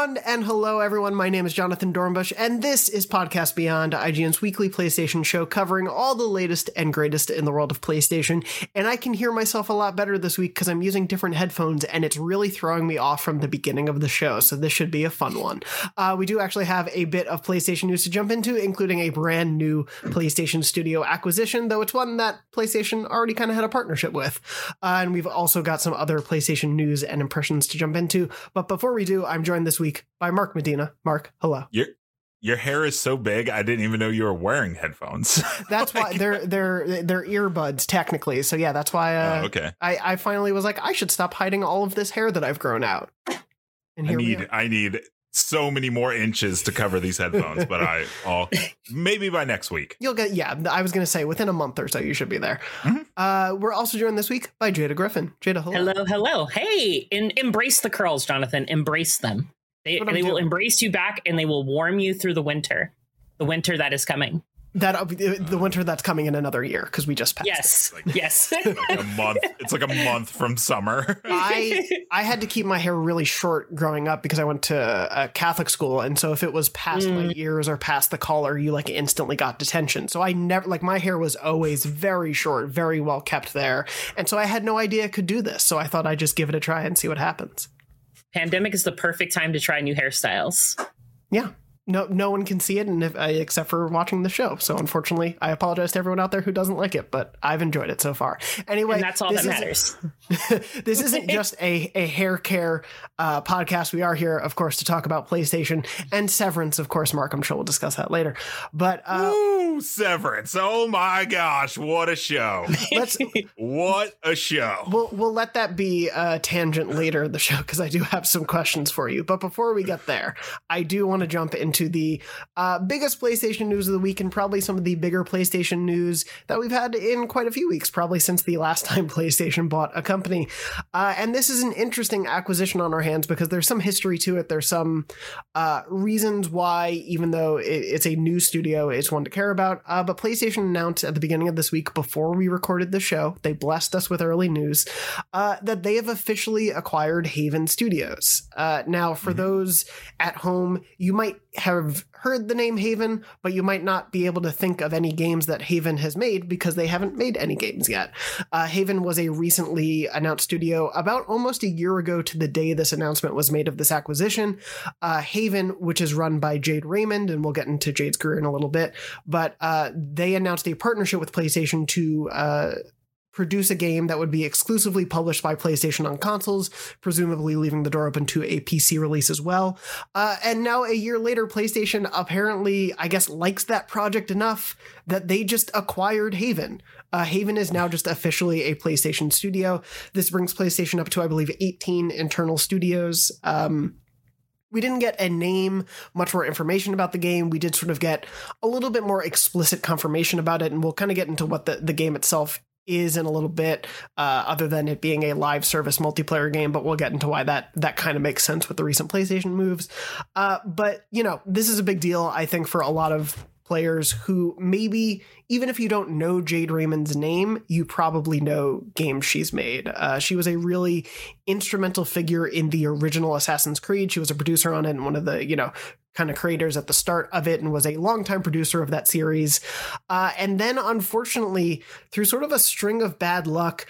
Beyond, and hello everyone, my name is Jonathan Dornbush, and this is Podcast Beyond, IGN's weekly PlayStation show covering all the latest and greatest in the world of PlayStation, and I can hear myself a lot better this week because I'm using different headphones, and it's really throwing me off from the beginning of the show, so this should be a fun one. We do actually have a bit of PlayStation news to jump into, including a brand new PlayStation Studio acquisition, though it's one that PlayStation already kind of had a partnership with, and we've also got some other PlayStation news and impressions to jump into, but before we do, I'm joined this week by Mark Medina. Mark, hello. Your hair is so big, I didn't even know you were wearing headphones. That's like, why they're earbuds technically. So yeah, that's why. Okay. I finally was like, I should stop hiding all of this hair that I've grown out. And here I need so many more inches to cover these headphones, but maybe by next week you'll get. Yeah, I was going to say within a month or so you should be there. Mm-hmm. We're also joined this week by Jada Griffin. Jada, hello. Hello. Hey, embrace the curls, Jonathan. Embrace them. They will embrace you back, and they will warm you through the winter that is coming. The winter that's coming in another year, because we just passed. Yes, it. Like, yes. Like a month. It's like a month from summer. I had to keep my hair really short growing up because I went to a Catholic school. And so if it was past my ears or past the collar, you like instantly got detention. So I never my hair was always very short, very well kept there. And so I had no idea I could do this. So I thought I'd just give it a try and see what happens. Pandemic is the perfect time to try new hairstyles. Yeah. No one can see it, and except for watching the show. So unfortunately, I apologize to everyone out there who doesn't like it, but I've enjoyed it so far. Anyway, and that's all that matters. This isn't just a hair care podcast. We are here, of course, to talk about PlayStation and Severance. Of course, Mark, I'm sure we'll discuss that later. But ooh, Severance! Oh my gosh, what a show! What a show! We'll let that be a tangent later in the show because I do have some questions for you. But before we get there, I do want to jump into the biggest PlayStation news of the week, and probably some of the bigger PlayStation news that we've had in quite a few weeks, probably since the last time PlayStation bought a company. And this is an interesting acquisition on our hands because there's some history to it. There's some reasons why, even though it's a new studio, it's one to care about. But PlayStation announced at the beginning of this week, before we recorded the show, they blessed us with early news that they have officially acquired Haven Studios. Now, for those at home, you might have heard the name Haven, but you might not be able to think of any games that Haven has made because they haven't made any games yet. Haven was a recently announced studio about almost a year ago to the day this announcement was made of this acquisition. Haven, which is run by Jade Raymond, and we'll get into Jade's career in a little bit, but they announced a partnership with PlayStation to produce a game that would be exclusively published by PlayStation on consoles, presumably leaving the door open to a PC release as well. And now a year later, PlayStation apparently, I guess, likes that project enough that they just acquired Haven. Haven is now just officially a PlayStation studio. This brings PlayStation up to, I believe, 18 internal studios. We didn't get a name, much more information about the game. We did sort of get a little bit more explicit confirmation about it, and we'll kind of get into what the game itself is in a little bit, other than it being a live service multiplayer game, but we'll get into why that kind of makes sense with the recent PlayStation moves. But, you know, this is a big deal, I think, for a lot of players who maybe, even if you don't know Jade Raymond's name, you probably know games she's made. She was a really instrumental figure in the original Assassin's Creed. She was a producer on it and one of the, kind of creators at the start of it, and was a longtime producer of that series. And then, unfortunately, through sort of a string of bad luck,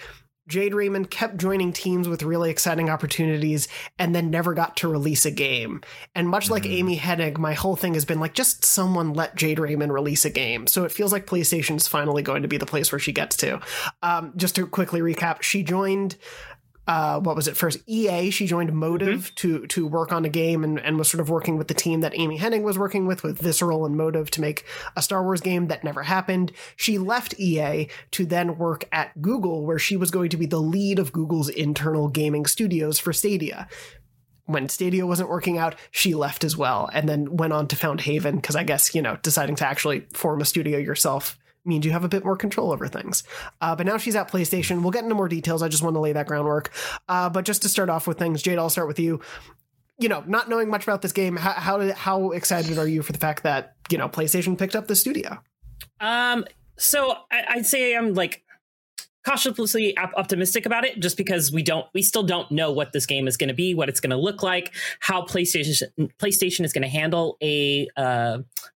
Jade Raymond kept joining teams with really exciting opportunities and then never got to release a game. And much like Amy Hennig, my whole thing has been like, just someone let Jade Raymond release a game. So it feels like PlayStation is finally going to be the place where she gets to. Just to quickly recap, she joined... what was it first? EA. She joined Motive to work on a game and was sort of working with the team that Amy Hennig was working with Visceral and Motive to make a Star Wars game that never happened. She left EA to then work at Google, where she was going to be the lead of Google's internal gaming studios for Stadia. When Stadia wasn't working out, she left as well, and then went on to found Haven because I guess, deciding to actually form a studio yourself means you have a bit more control over things. But now she's at PlayStation. We'll get into more details. I just want to lay that groundwork. But just to start off with things, Jade, I'll start with you. Not knowing much about this game, how excited are you for the fact that, PlayStation picked up the studio? So I'd say I'm like cautiously optimistic about it, just because we still don't know what this game is going to be, what it's going to look like, how PlayStation is going to handle a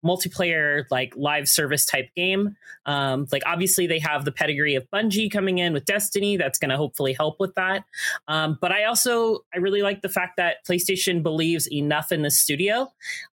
multiplayer, like, live service type game. Like, obviously they have the pedigree of Bungie coming in with Destiny. That's going to hopefully help with that. But I really like the fact that PlayStation believes enough in the studio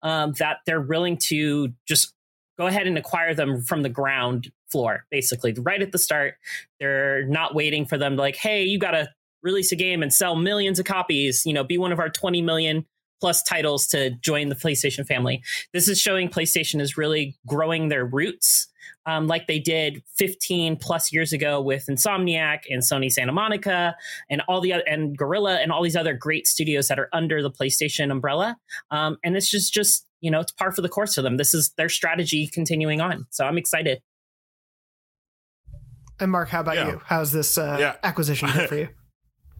that they're willing to just go ahead and acquire them from the ground floor, basically right at the start. They're not waiting for them to, like, hey, you got to release a game and sell millions of copies, you know, be one of our 20 million plus titles to join the PlayStation family. This is showing PlayStation is really growing their roots, like they did 15 plus years ago with Insomniac and Sony Santa Monica and all the other, and Guerrilla and all these other great studios that are under the PlayStation umbrella. And it's just, you know, it's par for the course for them. This is their strategy continuing on. So I'm excited. And Mark, how about you? How's this acquisition for you?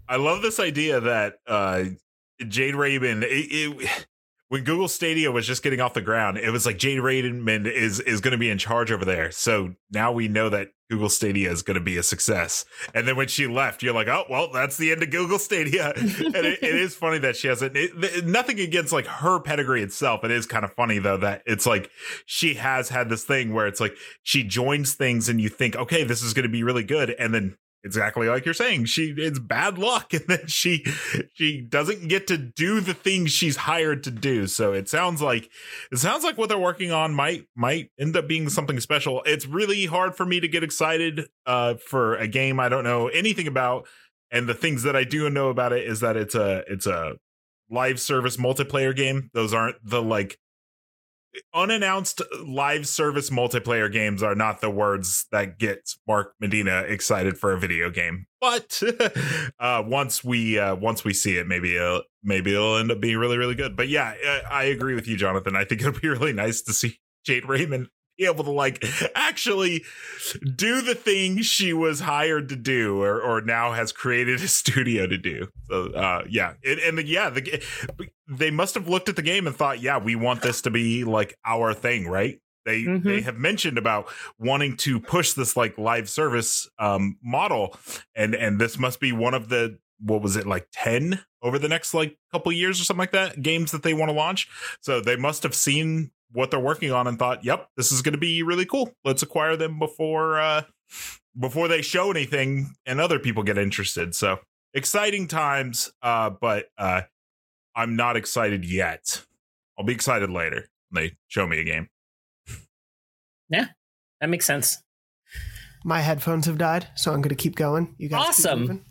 I love this idea that Jade Raymond, when Google Stadia was just getting off the ground, it was like Jade Raymond is going to be in charge over there. So now we know that Google Stadia is going to be a success. And then when she left, you're like, oh, well, that's the end of Google Stadia. And it is funny that she hasn't, nothing against, like, her pedigree itself. It is kind of funny, though, that it's like she has had this thing where it's like she joins things and you think, OK, this is going to be really good. And then exactly like you're saying, it's bad luck. And then she doesn't get to do the things she's hired to do. So it sounds like what they're working on might end up being something special. It's really hard for me to get excited for a game I don't know anything about. And the things that I do know about it is that it's a live service multiplayer game. Those aren't the, like, unannounced live service multiplayer games are not the words that get Mark Medina excited for a video game. But once we see it, maybe it'll end up being really, really good. But yeah, I agree with you, Jonathan. I think it'll be really nice to see Jade Raymond be able to, like, actually do the thing she was hired to do, or now has created a studio to do. So they must have looked at the game and thought, yeah, we want this to be, like, our thing, right? They have mentioned about wanting to push this, like, live service model, and this must be one of the, what was it, like 10 over the next, like, couple years or something like that, games that they want to launch. So they must have seen what they're working on and thought, yep, this is going to be really cool. Let's acquire them before they show anything and other people get interested. So exciting times, but I'm not excited yet. I'll be excited later when they show me a game. Yeah, that makes sense. My headphones have died, so I'm going to keep going. You guys awesome.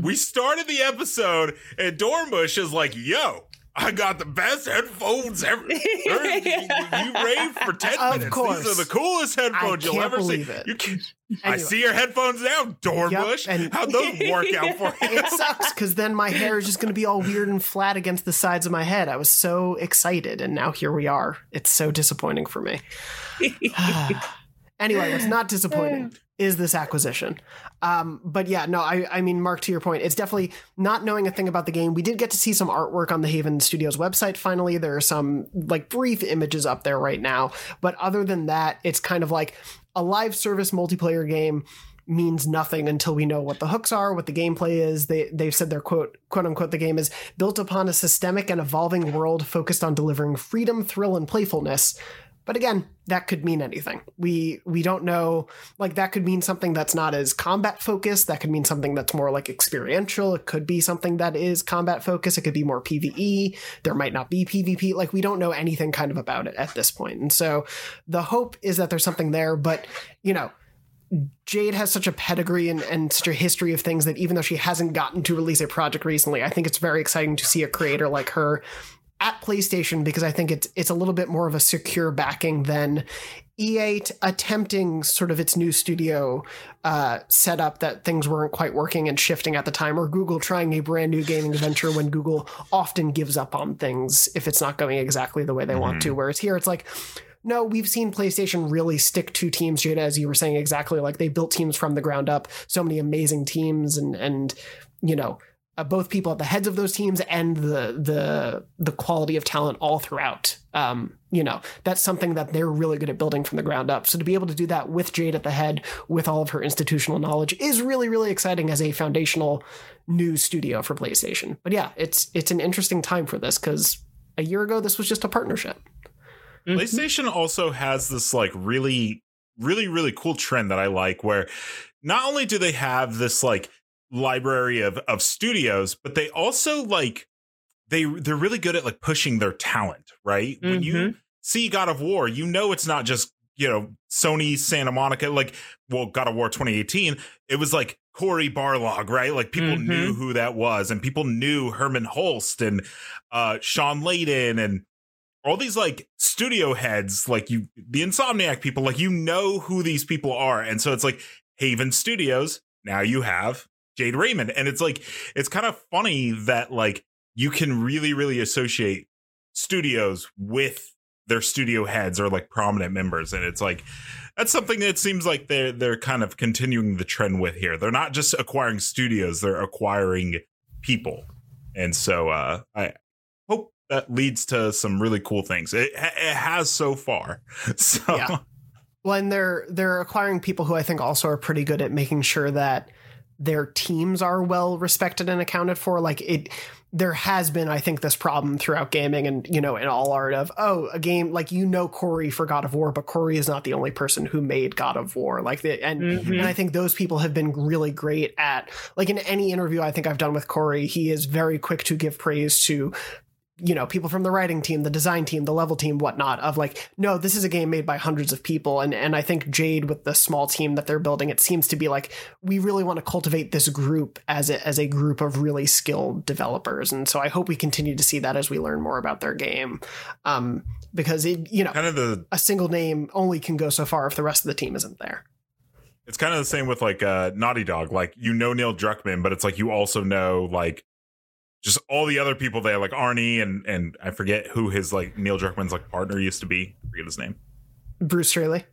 We started the episode and Dornbush is like, yo, I got the best headphones ever. You raved for 10 minutes. Of course. These are the coolest headphones you'll ever see. It. You can't. Anyway. I see your headphones now, Dornbush. Yep. How'd those work out for you? It sucks, because then my hair is just going to be all weird and flat against the sides of my head. I was so excited, and now here we are. It's so disappointing for me. Anyway, what's not disappointing is this acquisition. But yeah, no, I mean, Mark, to your point, it's definitely not knowing a thing about the game. We did get to see some artwork on the Haven Studios website. Finally, there are some, like, brief images up there right now. But other than that, it's kind of like a live service multiplayer game means nothing until we know what the hooks are, what the gameplay is. They've said their quote unquote, the game is built upon a systemic and evolving world focused on delivering freedom, thrill, and playfulness. But again, that could mean anything. We don't know, like, that could mean something that's not as combat focused. That could mean something that's more, like, experiential. It could be something that is combat focused. It could be more PvE. There might not be PvP. Like, we don't know anything kind of about it at this point. And so the hope is that there's something there. But, you know, Jade has such a pedigree and such a history of things that even though she hasn't gotten to release a project recently, I think it's very exciting to see a creator like her at PlayStation, because I think it's a little bit more of a secure backing than EA attempting sort of its new studio setup that things weren't quite working and shifting at the time, or Google trying a brand new gaming venture when Google often gives up on things if it's not going exactly the way they want to. Whereas here it's like, no, we've seen PlayStation really stick to teams, Jada, as you were saying, exactly, like they built teams from the ground up, so many amazing teams and you know, both people at the heads of those teams and the quality of talent all throughout. You know, that's something that they're really good at building from the ground up. So to be able to do that with Jade at the head, with all of her institutional knowledge, is really, really exciting as a foundational new studio for PlayStation. But yeah, it's an interesting time for this, because a year ago, this was just a partnership. PlayStation also has this like really, really, really cool trend that I like, where not only do they have this like library of studios, but they also like they're really good at like pushing their talent, right? Mm-hmm. When you see God of War, you know, it's not just, you know, Sony Santa Monica, like, well, God of War 2018, it was like Corey Barlog, right? Like people knew who that was, and people knew Herman Holst and Sean Layden and all these like studio heads, like you, the Insomniac people, like, you know who these people are. And so it's like Haven Studios, now you have Jade Raymond. And it's like, it's kind of funny that like you can really, really associate studios with their studio heads or like prominent members. And it's like, that's something that it seems like they're kind of continuing the trend with here. They're not just acquiring studios, they're acquiring people. And so I hope that leads to some really cool things. It has so far. So yeah. Well, and they're acquiring people who I think also are pretty good at making sure that their teams are well respected and accounted for. Like it, there has been, I think, this problem throughout gaming and, you know, in all art of, oh, a game like, you know, Corey for God of War, but Corey is not the only person who made God of War. Like the, and I think those people have been really great at, like, in any interview I think I've done with Corey, he is very quick to give praise to, you know, people from the writing team, the design team, the level team, whatnot, of like, no, this is a game made by hundreds of people. And I think Jade, with the small team that they're building, it seems to be like, we really want to cultivate this group as a group of really skilled developers. And so I hope we continue to see that as we learn more about their game, because it, you know, kind of a single name only can go so far if the rest of the team isn't there. It's kind of the same with like Naughty Dog, like, you know, Neil Druckmann, but it's like, you also know, like, just all the other people there, like Arnie and I forget who his like Neil Druckmann's like partner used to be. I forget his name. Bruce Straley.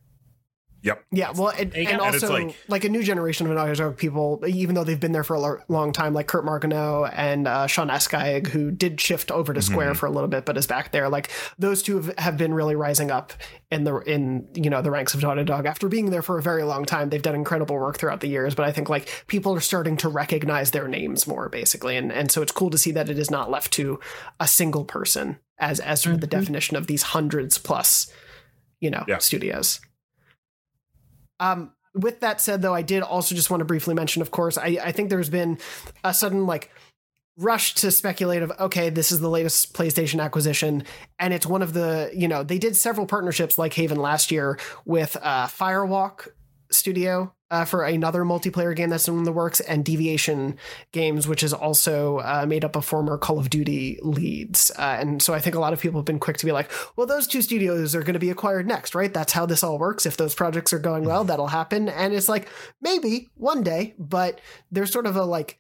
Yep. Yeah. Well, and also it's like a new generation of Naughty Dog people, even though they've been there for a long time, like Kurt Martineau and Sean Escaig, who did shift over to Square for a little bit, but is back there. Like those two have been really rising up in the ranks of Naughty Dog after being there for a very long time. They've done incredible work throughout the years, but I think like people are starting to recognize their names more, basically, and so it's cool to see that it is not left to a single person as sort of the definition of these hundreds plus, you know, studios. With that said, though, I did also just want to briefly mention, of course, I think there's been a sudden like rush to speculate of, OK, this is the latest PlayStation acquisition. And it's one of the, you know, they did several partnerships like Haven last year with Firewalk Studio for another multiplayer game that's in the works, and Deviation Games, which is also made up of former Call of Duty leads. And so I think a lot of people have been quick to be like, well, those two studios are going to be acquired next, right? That's how this all works. If those projects are going well, that'll happen. And it's like, maybe one day, but there's sort of a like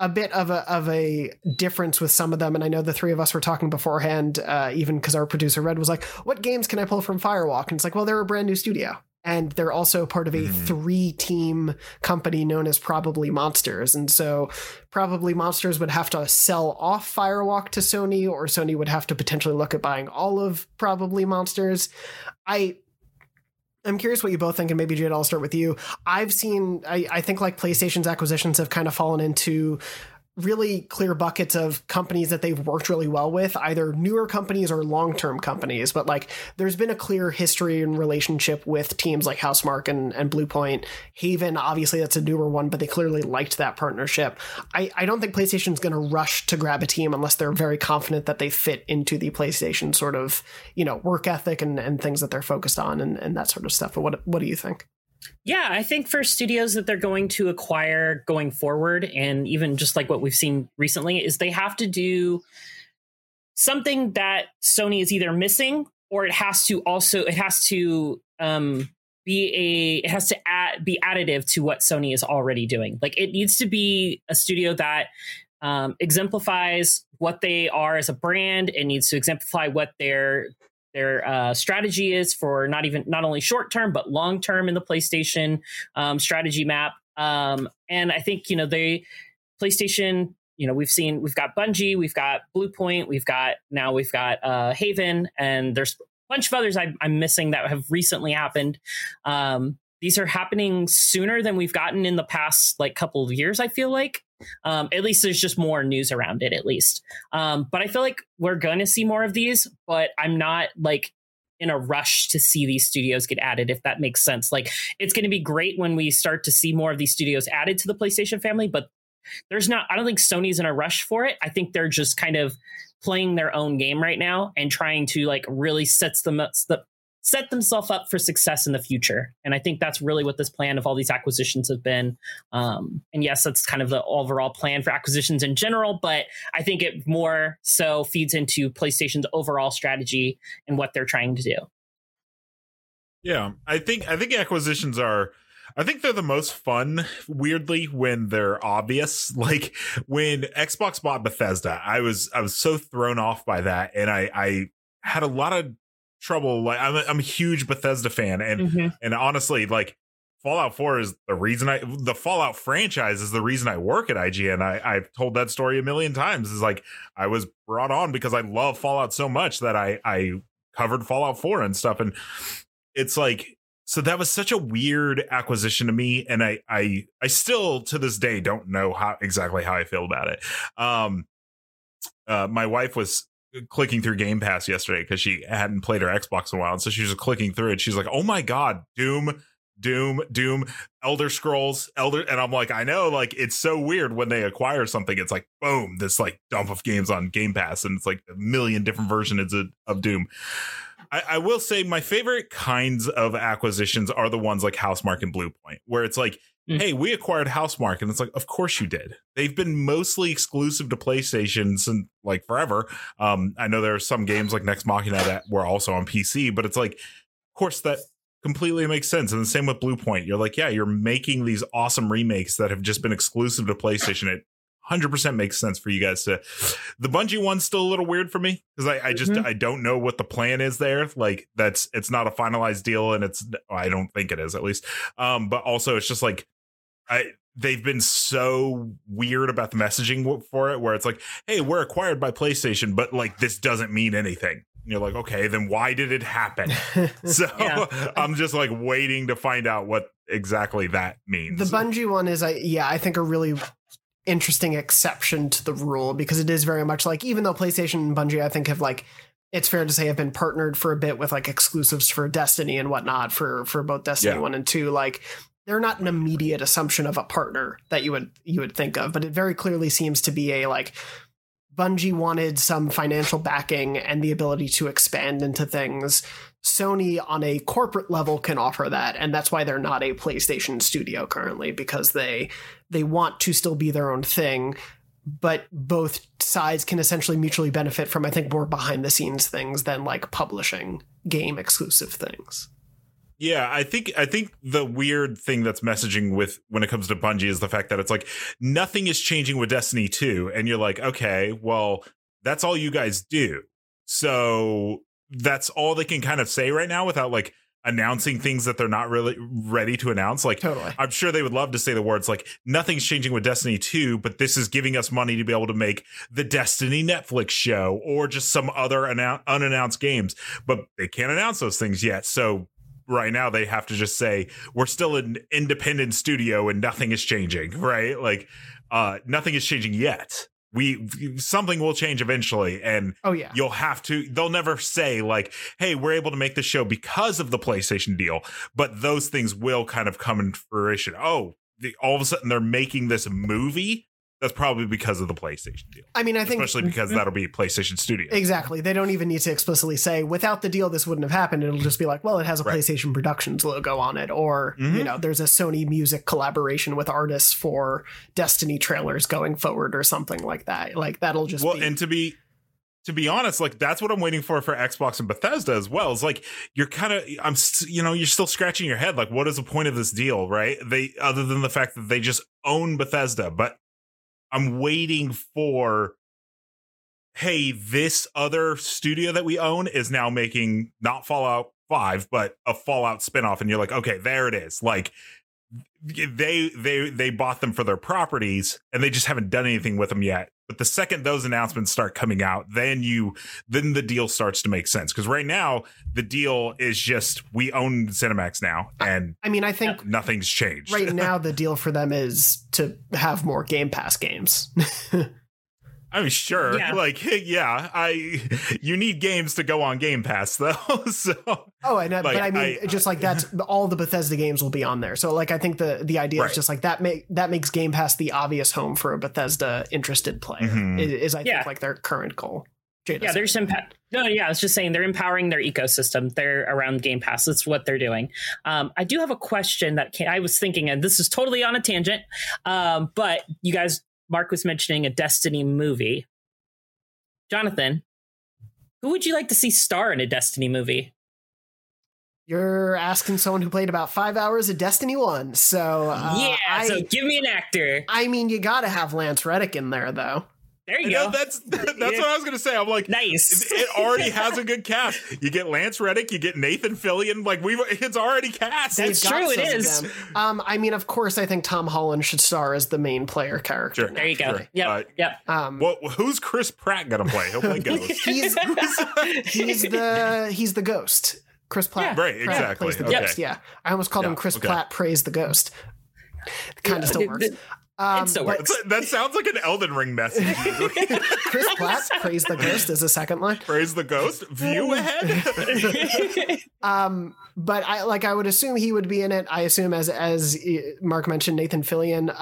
a bit of a difference with some of them. And I know the three of us were talking beforehand, even because our producer Red was like, what games can I pull from Firewalk? And it's like, well, they're a brand new studio. And they're also part of a 3-team company known as Probably Monsters. And so Probably Monsters would have to sell off Firewalk to Sony, or Sony would have to potentially look at buying all of Probably Monsters. I'm curious what you both think, and maybe Jade, I'll start with you. I've seen, I think like PlayStation's acquisitions have kind of fallen into really clear buckets of companies that they've worked really well with, either newer companies or long-term companies. But like, there's been a clear history and relationship with teams like Housemarque and Bluepoint. Haven, obviously that's a newer one, but they clearly liked that partnership. I don't think PlayStation's going to rush to grab a team unless they're very confident that they fit into the PlayStation sort of, you know, work ethic and things that they're focused on and that sort of stuff. But what do you think? Yeah, I think for studios that they're going to acquire going forward, and even just like what we've seen recently, is they have to do something that Sony is either missing, or it has to be additive to what Sony is already doing. Like it needs to be a studio that exemplifies what they are as a brand, and needs to exemplify what their strategy is for not only short term, but long term in the PlayStation strategy map. And I think, you know, PlayStation you know, we've got Bungie, we've got Bluepoint, we've got Haven, and there's a bunch of others I'm missing that have recently happened. These are happening sooner than we've gotten in the past, like, couple of years, I feel like. At least there's just more news around it, at least. But I feel like we're going to see more of these, but I'm not, like, in a rush to see these studios get added, if that makes sense. Like, it's going to be great when we start to see more of these studios added to the PlayStation family, but I don't think Sony's in a rush for it. I think they're just kind of playing their own game right now and trying to, like, really set themselves up for success in the future. And I think that's really what this plan of all these acquisitions have been. And yes, that's kind of the overall plan for acquisitions in general, but I think it more so feeds into PlayStation's overall strategy and what they're trying to do. Yeah, I think acquisitions are, I think they're the most fun, weirdly, when they're obvious. Like when Xbox bought Bethesda, I was so thrown off by that. And I had a lot of trouble. Like I'm a huge Bethesda fan, and and honestly, like, Fallout 4 is the reason the Fallout franchise is the reason I work at IGN. I've told that story a million times. Is like, I was brought on because I love Fallout so much that I covered Fallout 4 and stuff, and it's like, so that was such a weird acquisition to me, and I still to this day don't know exactly how I feel about it. My wife was clicking through Game Pass yesterday because she hadn't played her Xbox in a while, and so she was just clicking through it. She's like, "Oh my God, Doom, Elder Scrolls, and I'm like, I know, like, it's so weird when they acquire something. It's like, boom, this like dump of games on Game Pass, and it's like a million different versions of Doom. I will say my favorite kinds of acquisitions are the ones like Housemarque and Bluepoint, where it's like, hey, we acquired Housemarque, and it's like, of course you did. They've been mostly exclusive to PlayStation since like forever. I know there are some games like Nex Machina that were also on PC, but it's like, of course that completely makes sense. And the same with Bluepoint. You're like, yeah, you're making these awesome remakes that have just been exclusive to PlayStation. It 100% makes sense for you guys to. The Bungie one's still a little weird for me because I don't know what the plan is there. Like, it's not a finalized deal, and I don't think it is, at least. But also it's just like, they've been so weird about the messaging for it, where it's like, hey, we're acquired by PlayStation, but like, this doesn't mean anything. And you're like, okay, then why did it happen? So yeah. I'm just like waiting to find out what exactly that means. The Bungie one is, I think a really interesting exception to the rule, because it is very much like, even though PlayStation and Bungie, I think, have, like, it's fair to say, have been partnered for a bit with like exclusives for Destiny and whatnot for both Destiny 1 and 2, like, they're not an immediate assumption of a partner that you would think of, but it very clearly seems to be a, like, Bungie wanted some financial backing and the ability to expand into things. Sony on a corporate level can offer that, and that's why they're not a PlayStation studio currently, because they want to still be their own thing, but both sides can essentially mutually benefit from, I think, more behind the scenes things than like publishing game exclusive things. Yeah, I think the weird thing that's messaging with when it comes to Bungie is the fact that it's like, nothing is changing with Destiny 2. And you're like, OK, well, that's all you guys do. So that's all they can kind of say right now without like announcing things that they're not really ready to announce. Like, totally. I'm sure they would love to say the words like, nothing's changing with Destiny 2, but this is giving us money to be able to make the Destiny Netflix show or just some other unannounced games. But they can't announce those things yet. So right now they have to just say, we're still an independent studio and nothing is changing, right? Like, nothing is changing yet. Something will change eventually, and you'll have to. They'll never say like, hey, we're able to make this show because of the PlayStation deal, but those things will kind of come in fruition. All of a sudden they're making this movie. That's probably because of the PlayStation deal. I mean, I think especially because that'll be PlayStation Studios. Exactly. They don't even need to explicitly say, without the deal, this wouldn't have happened. It'll just be like, well, it has a PlayStation Productions logo on it. Or, you know, there's a Sony Music collaboration with artists for Destiny trailers going forward or something like that. Like, that'll just be. And to be honest, like, that's what I'm waiting for Xbox and Bethesda as well. It's like, you're still scratching your head. Like, what is the point of this deal, right? Other than the fact that they just own Bethesda, but I'm waiting for, hey, this other studio that we own is now making not Fallout 5, but a Fallout spinoff. And you're like, okay, there it is. Like, they bought them for their properties and they just haven't done anything with them yet. But the second those announcements start coming out, then the deal starts to make sense. Because right now the deal is just, we own Cinemax now. And I think nothing's changed. Right now the deal for them is to have more Game Pass games. I'm sure. Yeah. You need games to go on Game Pass though. That's all the Bethesda games will be on there. So I think the idea is just that makes Game Pass the obvious home for a Bethesda interested player. Mm-hmm. I think their current goal. Jada, yeah, they're just I was just saying they're empowering their ecosystem. They're around Game Pass. That's what they're doing. I do have a question I was thinking, and this is totally on a tangent, but you guys. Mark was mentioning a Destiny movie. Jonathan, who would you like to see star in a Destiny movie? You're asking someone who played about 5 hours of Destiny 1. So so give me an actor. You got to have Lance Reddick in there, though. There you go. Know, that's what I was going to say. I'm like, nice. It already has a good cast. You get Lance Reddick, you get Nathan Fillion. It's already cast. That's true. It is. Of course, I think Tom Holland should star as the main player character. Sure. There you go. Sure. Yep. Yep. Who's Chris Pratt going to play? He'll play Ghost. he's the Ghost. Chris Pratt. Yeah. Right. Exactly. Plays the Ghost. Yeah. I almost called him Chris Pratt Prays the Ghost. Kind of still works. That sounds like an Elden Ring message. Chris Platt, Praise the Ghost is the second line. Praise the Ghost, view ahead. But I would assume he would be in it. I assume as Mark mentioned, Nathan Fillion.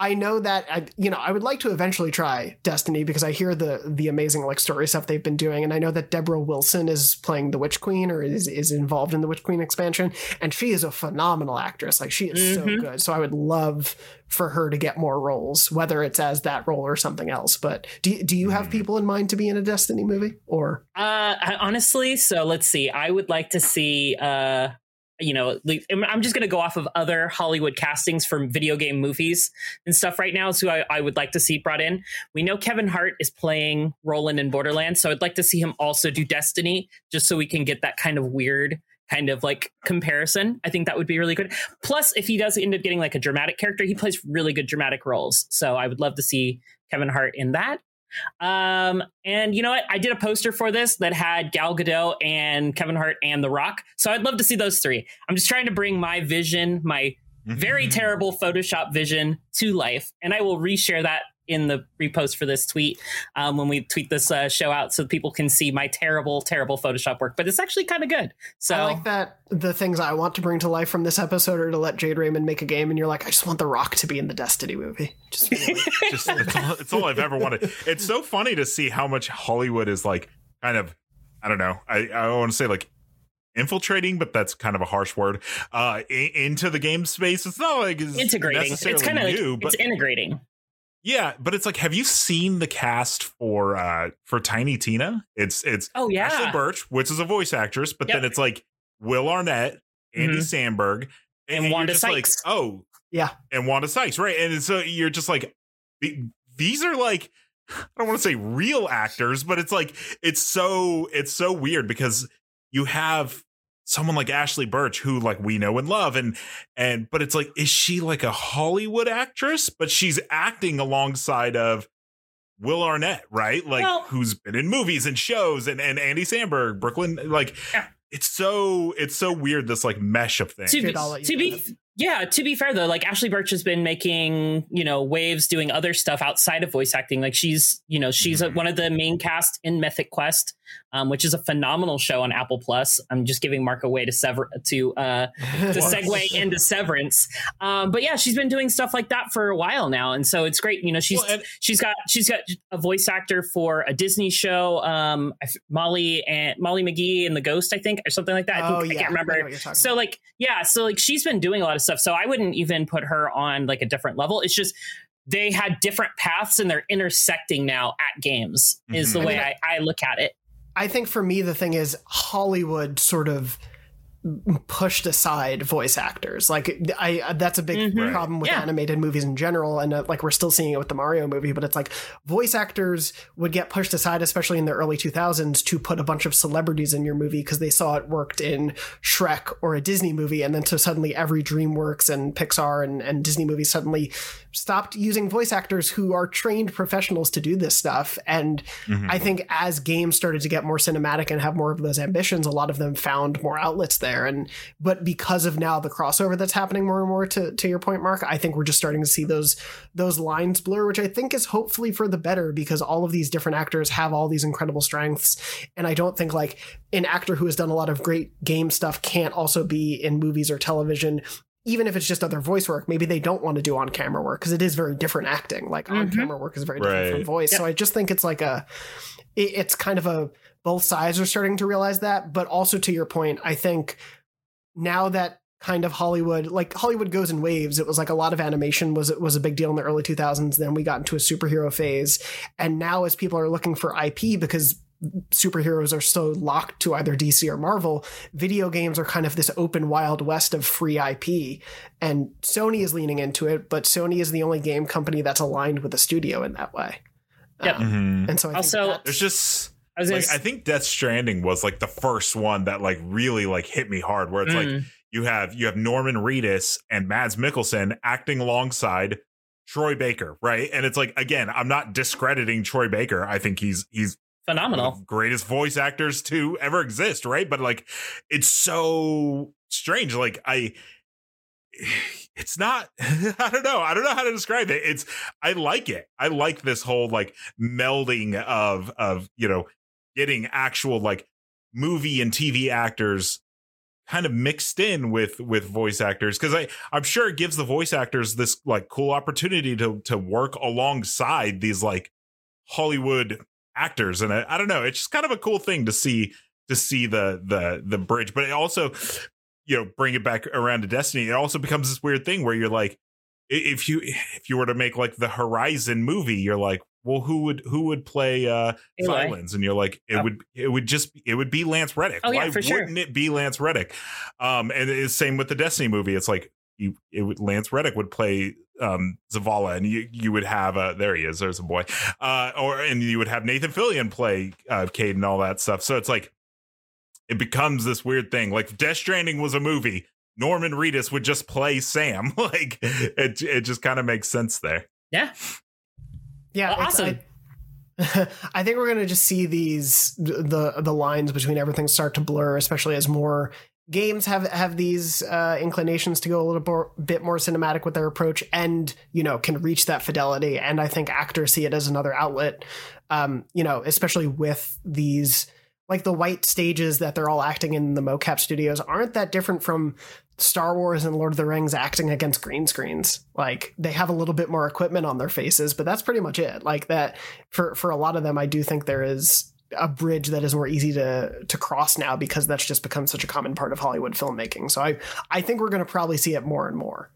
I know that I would like to eventually try Destiny because I hear the amazing story stuff they've been doing, and I know that Deborah Wilson is playing the Witch Queen or is involved in the Witch Queen expansion, and she is a phenomenal actress. She is so good. So I would love for her to get more roles, whether it's as that role or something else. But do you have people in mind to be in a Destiny movie or? Honestly, so let's see. I would like to see. I'm just going to go off of other Hollywood castings for video game movies and stuff right now. So I would like to see brought in. We know Kevin Hart is playing Roland in Borderlands, so I'd like to see him also do Destiny, just so we can get that kind of weird comparison. I think that would be really good. Plus, if he does end up getting a dramatic character, he plays really good dramatic roles. So I would love to see Kevin Hart in that. And you know what? I did a poster for this that had Gal Gadot and Kevin Hart and The Rock. So I'd love to see those three. I'm just trying to bring my vision, my very terrible Photoshop vision to life. And I will reshare that in the repost for this tweet when we tweet this show out so people can see my terrible, terrible Photoshop work. But it's actually kind of good. So I like that the things I want to bring to life from this episode are to let Jade Raymond make a game. And you're like, I just want The Rock to be in the Destiny movie. It's all I've ever wanted. It's so funny to see how much Hollywood is I don't know. I want to say infiltrating, but that's kind of a harsh word, into the game space. It's not it's integrating. It's kind of new, but it's integrating. Yeah, but it's have you seen the cast for Tiny Tina? It's Ashley Birch, which is a voice actress, but then it's Will Arnett, Andy Samberg, and Wanda Sykes. And Wanda Sykes, right? And so you're just these are I don't want to say real actors, but it's so weird because you have someone like Ashley Birch, who we know and love. But it's is she a Hollywood actress? But she's acting alongside of Will Arnett, right? Who's been in movies and shows and Andy Samberg, Brooklyn. It's so weird. This mesh of things. To be fair, though, Ashley Birch has been making, waves doing other stuff outside of voice acting. She's one of the main cast in Mythic Quest, which is a phenomenal show on Apple Plus. I'm just giving Mark a way to segue into Severance. But yeah, she's been doing stuff like that for a while now. And so it's great. She's got a voice actor for a Disney show. Molly McGee and the Ghost, I think, or something like that. I can't remember. She's been doing a lot of stuff. So I wouldn't even put her on a different level. It's just they had different paths and they're intersecting now at games is the way I look at it. I think for me, the thing is Hollywood sort of pushed aside voice actors. Like I that's a big mm-hmm. problem with animated movies in general, and like we're still seeing it with the Mario movie, but it's like voice actors would get pushed aside, especially in the early 2000s, to put a bunch of celebrities in your movie because they saw it worked in Shrek or a Disney movie, and then so suddenly every DreamWorks and Pixar and Disney movie suddenly stopped using voice actors who are trained professionals to do this stuff. And I think as games started to get more cinematic and have more of those ambitions, a lot of them found more outlets there. But because of now the crossover that's happening more and more, to your point, Mark, I think we're just starting to see those lines blur, which I think is hopefully for the better, because all of these different actors have all these incredible strengths. And I don't think like an actor who has done a lot of great game stuff can't also be in movies or television, even if it's just other voice work. Maybe they don't want to do on camera work because it is very different acting. Like on camera work is very different from voice. Yep. So I just think it's like it's kind of a, both sides are starting to realize that. But also to your point, I think now that kind of Hollywood goes in waves. It was like a lot of animation was a big deal in the early 2000s. Then we got into a superhero phase. And now as people are looking for IP, because superheroes are so locked to either DC or Marvel, video games are kind of this open wild west of free IP. And Sony is leaning into it, but Sony is the only game company that's aligned with a studio in that way. Yeah. And so I think there's just... I think Death Stranding was like the first one that like really like hit me hard, where it's like you have Norman Reedus and Mads Mikkelsen acting alongside Troy Baker, right? And it's like, again, I'm not discrediting Troy Baker. I think he's phenomenal, one of the greatest voice actors to ever exist, right? But like, it's so strange. Like it's not, I don't know how to describe it. It's, I like it. I like this whole like melding of, you know, getting actual like movie and TV actors kind of mixed in with voice actors, because I'm sure it gives the voice actors this like cool opportunity to work alongside these like Hollywood actors. And I don't know, it's just kind of a cool thing to see the bridge. But it also, you know, bring it back around to Destiny, it also becomes this weird thing where you're like, if you were to make like the Horizon movie, you're like, well, who would play Violins? And you're like, it would be Lance Reddick. Oh, yeah, why wouldn't it be Lance Reddick? And it's same with the Destiny movie. It's like Lance Reddick would play Zavala, and you would have there he is, there's a boy, and you would have Nathan Fillion play Cade and all that stuff. So it's like it becomes this weird thing. Like Death Stranding was a movie, Norman Reedus would just play Sam. Like it just kind of makes sense there. Yeah. Yeah, well, awesome. I think we're going to just see the lines between everything start to blur, especially as more games have these inclinations to go a little bit more cinematic with their approach, and, you know, can reach that fidelity. And I think actors see it as another outlet, you know, especially with these, like the white stages that they're all acting in the mocap studios aren't that different from Star Wars and Lord of the Rings acting against green screens. Like they have a little bit more equipment on their faces, but that's pretty much it. Like that for a lot of them, I do think there is a bridge that is more easy to cross now, because that's just become such a common part of Hollywood filmmaking. So I think we're going to probably see it more and more.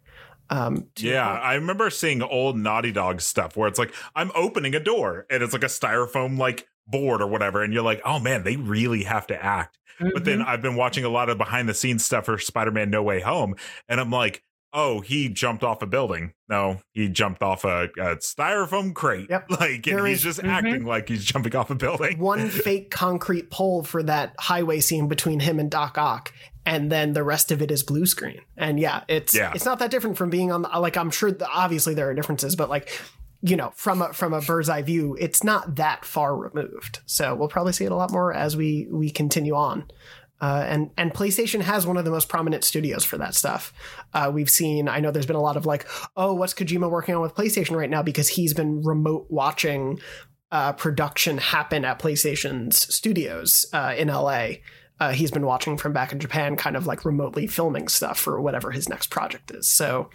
I remember seeing old Naughty Dog stuff where it's like, I'm opening a door, and it's like a styrofoam, like board or whatever, and you're like, oh man, they really have to act. But then I've been watching a lot of behind the scenes stuff for Spider-Man No Way Home, and I'm like, oh, he jumped off a building. No, he jumped off a styrofoam crate. Yep. Like, and he's just acting like he's jumping off a building. One fake concrete pole for that highway scene between him and Doc Ock, and then the rest of it is blue screen. And it's not that different from being on the, like, I'm sure obviously there are differences, but like, you know, from a bird's eye view, it's not that far removed. So we'll probably see it a lot more as we continue on. And PlayStation has one of the most prominent studios for that stuff. We've seen, I know there's been a lot of like, oh, what's Kojima working on with PlayStation right now? Because he's been remote watching production happen at PlayStation's studios in LA. He's been watching from back in Japan, kind of like remotely filming stuff for whatever his next project is. So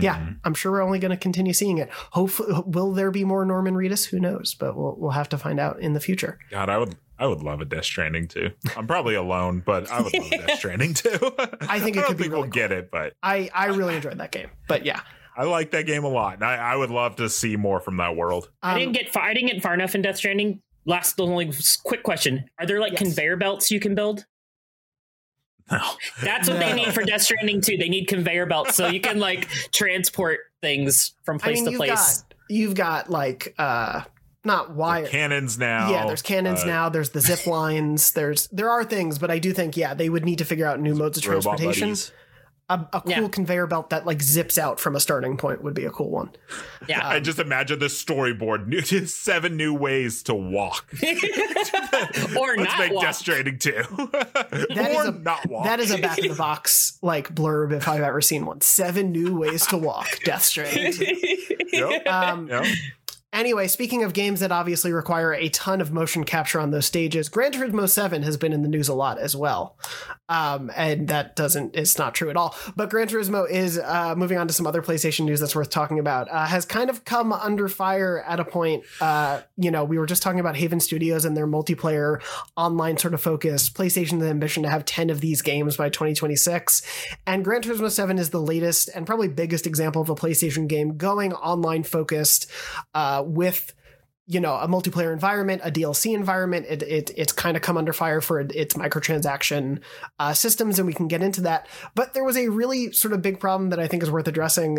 yeah, I'm sure we're only going to continue seeing it. Hopefully, will there be more Norman Reedus? Who knows? But we'll have to find out in the future. God, I would love a Death Stranding too. I'm probably alone, but I would love a Death Stranding too. I think it could be really cool. Get it, but I really enjoyed that game. But yeah, I like that game a lot, and I would love to see more from that world. I didn't get far enough in Death Stranding. Last, the only quick question: are there like conveyor belts you can build? No. That's what they need for Death Stranding 2. They need conveyor belts so you can like transport things from place to place. You've got like not wire cannons now. Yeah, there's cannons now. There's the zip lines. There are things, but I do think they would need to figure out new modes of transportation. A cool conveyor belt that like zips out from a starting point would be a cool one. Yeah, I just imagine the storyboard: 7 new ways to walk, or let's not make walk. Death Stranding 2. That is a back in the box like blurb if I've ever seen one. 7 new ways to walk. Death Stranding 2. Yep. Yep. Anyway, speaking of games that obviously require a ton of motion capture on those stages, Gran Turismo 7 has been in the news a lot as well. And it's not true at all. But Gran Turismo is, moving on to some other PlayStation news that's worth talking about, has kind of come under fire at a point. We were just talking about Haven Studios and their multiplayer online sort of focus. PlayStation's ambition to have 10 of these games by 2026. And Gran Turismo 7 is the latest and probably biggest example of a PlayStation game going online focused, with a multiplayer environment, a DLC environment. It's kind of come under fire for its microtransaction systems, and we can get into that. But there was a really sort of big problem that I think is worth addressing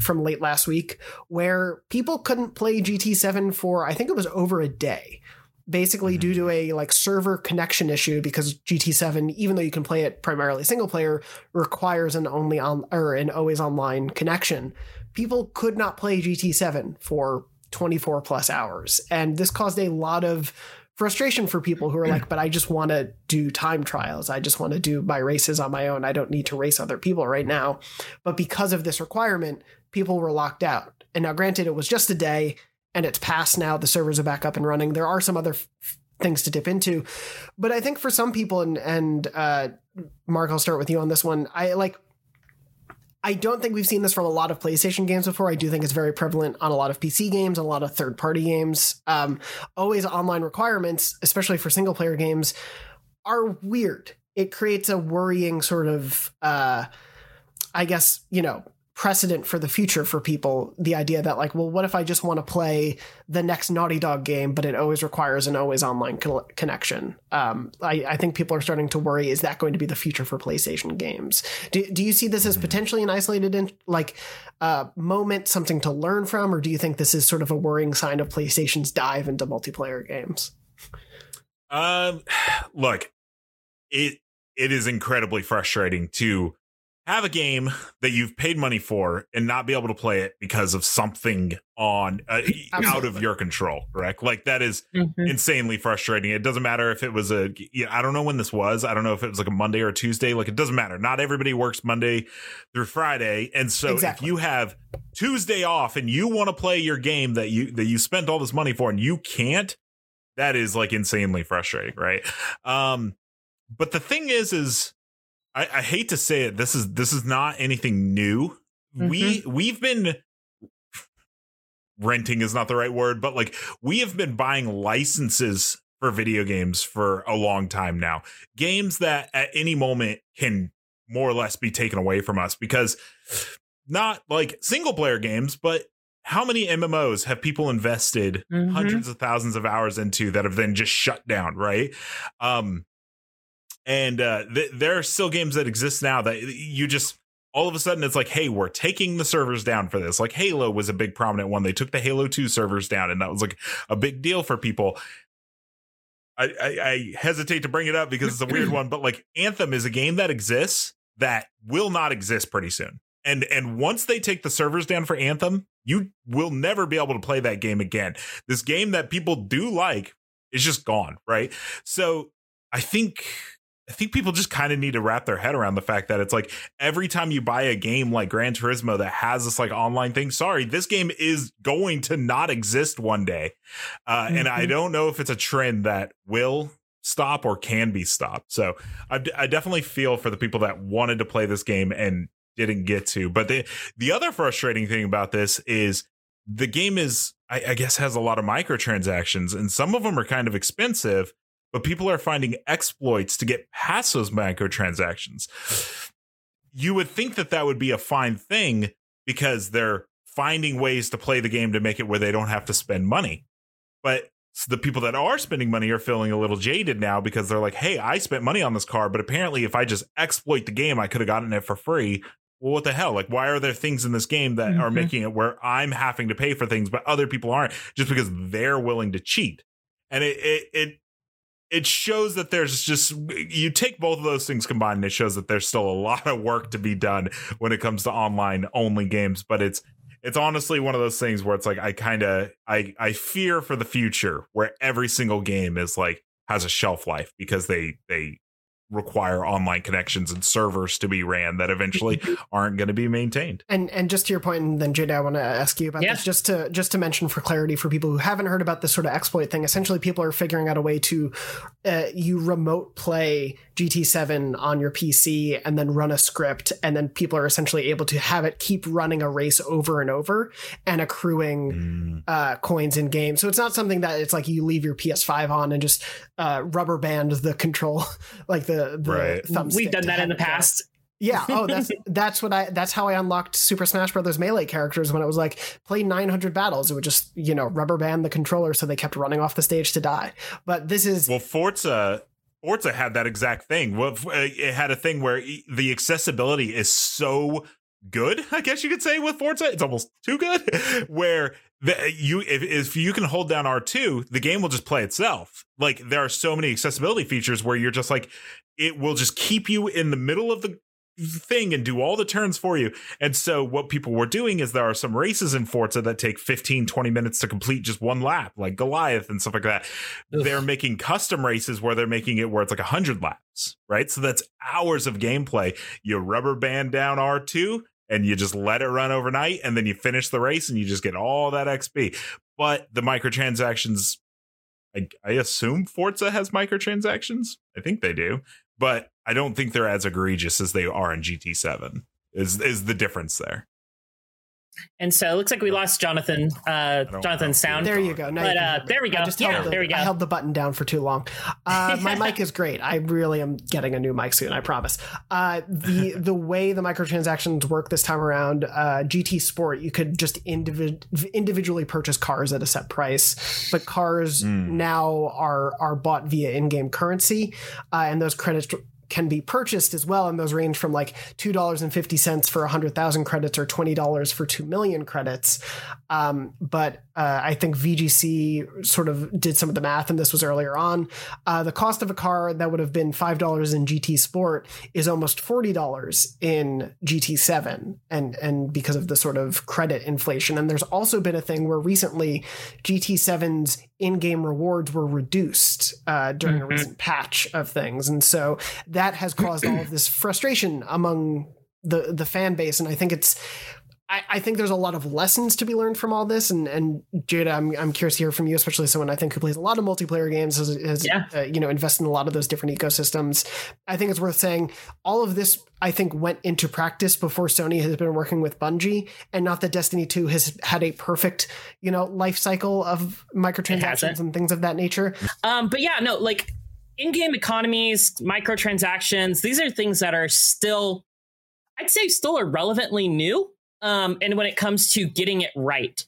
from late last week, where people couldn't play GT7 for, I think it was over a day, basically due to a like server connection issue, because GT7, even though you can play it primarily single player, requires an always online connection. People could not play GT7 for 24 plus hours. And this caused a lot of frustration for people who are like, but I just want to do time trials. I just want to do my races on my own. I don't need to race other people right now. But because of this requirement, people were locked out. And now granted, it was just a day and it's passed now. The servers are back up and running. There are some other things to dip into. But I think for some people, and Mark, I'll start with you on this one. I don't think we've seen this from a lot of PlayStation games before. I do think it's very prevalent on a lot of PC games, a lot of third-party games. Always online requirements, especially for single-player games, are weird. It creates a worrying sort of, precedent for the future for people. The idea that like, well, what if I just want to play the next Naughty Dog game, but it always requires an always online connection? I think people are starting to worry, is that going to be the future for PlayStation games? Do you see this as potentially an isolated moment, something to learn from, or do you think this is sort of a worrying sign of PlayStation's dive into multiplayer games? Look, it is incredibly frustrating to have a game that you've paid money for and not be able to play it because of something on out of your control, correct? Like that is insanely frustrating. It doesn't matter if it was I don't know when this was. I don't know if it was like a Monday or a Tuesday. Like it doesn't matter. Not everybody works Monday through Friday. And so if you have Tuesday off and you want to play your game that you spent all this money for and you can't, that is like insanely frustrating, right? But the thing is I hate to say it, this is not anything new. We've been renting is not the right word, but like we have been buying licenses for video games for a long time now. Games that at any moment can more or less be taken away from us, because not like single player games, but how many MMOs have people invested hundreds of thousands of hours into that have then just shut down, right? And there are still games that exist now that you just all of a sudden it's like, hey, we're taking the servers down for this. Like Halo was a big prominent one. They took the Halo 2 servers down, and that was like a big deal for people. I hesitate to bring it up because it's a weird one, but like Anthem is a game that exists that will not exist pretty soon. And once they take the servers down for Anthem, you will never be able to play that game again. This game that people do like is just gone, right? So I think people just kind of need to wrap their head around the fact that it's like every time you buy a game like Gran Turismo that has this like online thing, sorry, this game is going to not exist one day. And I don't know if it's a trend that will stop or can be stopped. So I definitely feel for the people that wanted to play this game and didn't get to. But the other frustrating thing about this is the game is, I guess, has a lot of microtransactions, and some of them are kind of expensive. But people are finding exploits to get past those microtransactions. You would think that would be a fine thing because they're finding ways to play the game to make it where they don't have to spend money. But So the people that are spending money are feeling a little jaded now because they're like, hey, I spent money on this car, but apparently if I just exploit the game, I could have gotten it for free. Well, what the hell? Like, why are there things in this game that are making it where I'm having to pay for things, but other people aren't, just because they're willing to cheat? And it shows that there's just, you take both of those things combined, and it shows that there's still a lot of work to be done when it comes to online only games. But it's honestly one of those things where it's like, I fear for the future where every single game is like, has a shelf life because they require online connections and servers to be ran that eventually aren't going to be maintained. And just to your point, and then Jada, I want to ask you about this, just to mention for clarity for people who haven't heard about this sort of exploit thing. Essentially, people are figuring out a way to you remote play GT7 on your PC and then run a script, and then people are essentially able to have it keep running a race over and over and accruing coins in game. So it's not something that it's like you leave your PS5 on and just rubber band the control, like the right. thumbstick. We've done that in the past. Yeah. Oh, that's how I unlocked Super Smash Brothers Melee characters when it was like play 900 battles. It would just, rubber band the controller so they kept running off the stage to die. But this is Forza had that exact thing. It had a thing where the accessibility is so good, I guess you could say, with Forza. It's almost too good, where if you can hold down R2, the game will just play itself. Like, there are so many accessibility features where you're just like, it will just keep you in the middle of the thing and do all the turns for you. And so what people were doing is there are some races in Forza that take 15-20 minutes to complete just one lap, like Goliath and stuff like that. Ugh. They're making custom races where they're making it where it's like 100 laps, right? So that's hours of gameplay. You rubber band down R2 and you just let it run overnight, and then you finish the race and you just get all that XP. But the microtransactions, I assume Forza has microtransactions. I think they do, but I don't think they're as egregious as they are in GT7 is the difference there. And so it looks like we lost Jonathan. Jonathan's sound. There you go. There we go. There we go. I held the button down for too long. My mic is great. I really am getting a new mic soon, I promise. The way the microtransactions work this time around, GT Sport, you could just individually purchase cars at a set price, but cars now are bought via in-game currency, and those credits can be purchased as well, and those range from like $2.50 for 100,000 credits or $20 for 2 million credits. But I think VGC sort of did some of the math, and this was earlier on. The cost of a car that would have been $5 in GT Sport is almost $40 in GT7, and because of the sort of credit inflation. And there's also been a thing where recently GT7's in-game rewards were reduced during a recent patch of things. And so that has caused all of this frustration among the fan base. And I think I think there's a lot of lessons to be learned from all this. And Jada, I'm curious to hear from you, especially someone I think who plays a lot of multiplayer games, has invested in a lot of those different ecosystems. I think it's worth saying all of this, I think, went into practice before Sony has been working with Bungie, and not that Destiny 2 has had a perfect, life cycle of microtransactions and things of that nature. Like in-game economies, microtransactions, these are things that are still, I'd say, still are relevantly new. And when it comes to getting it right,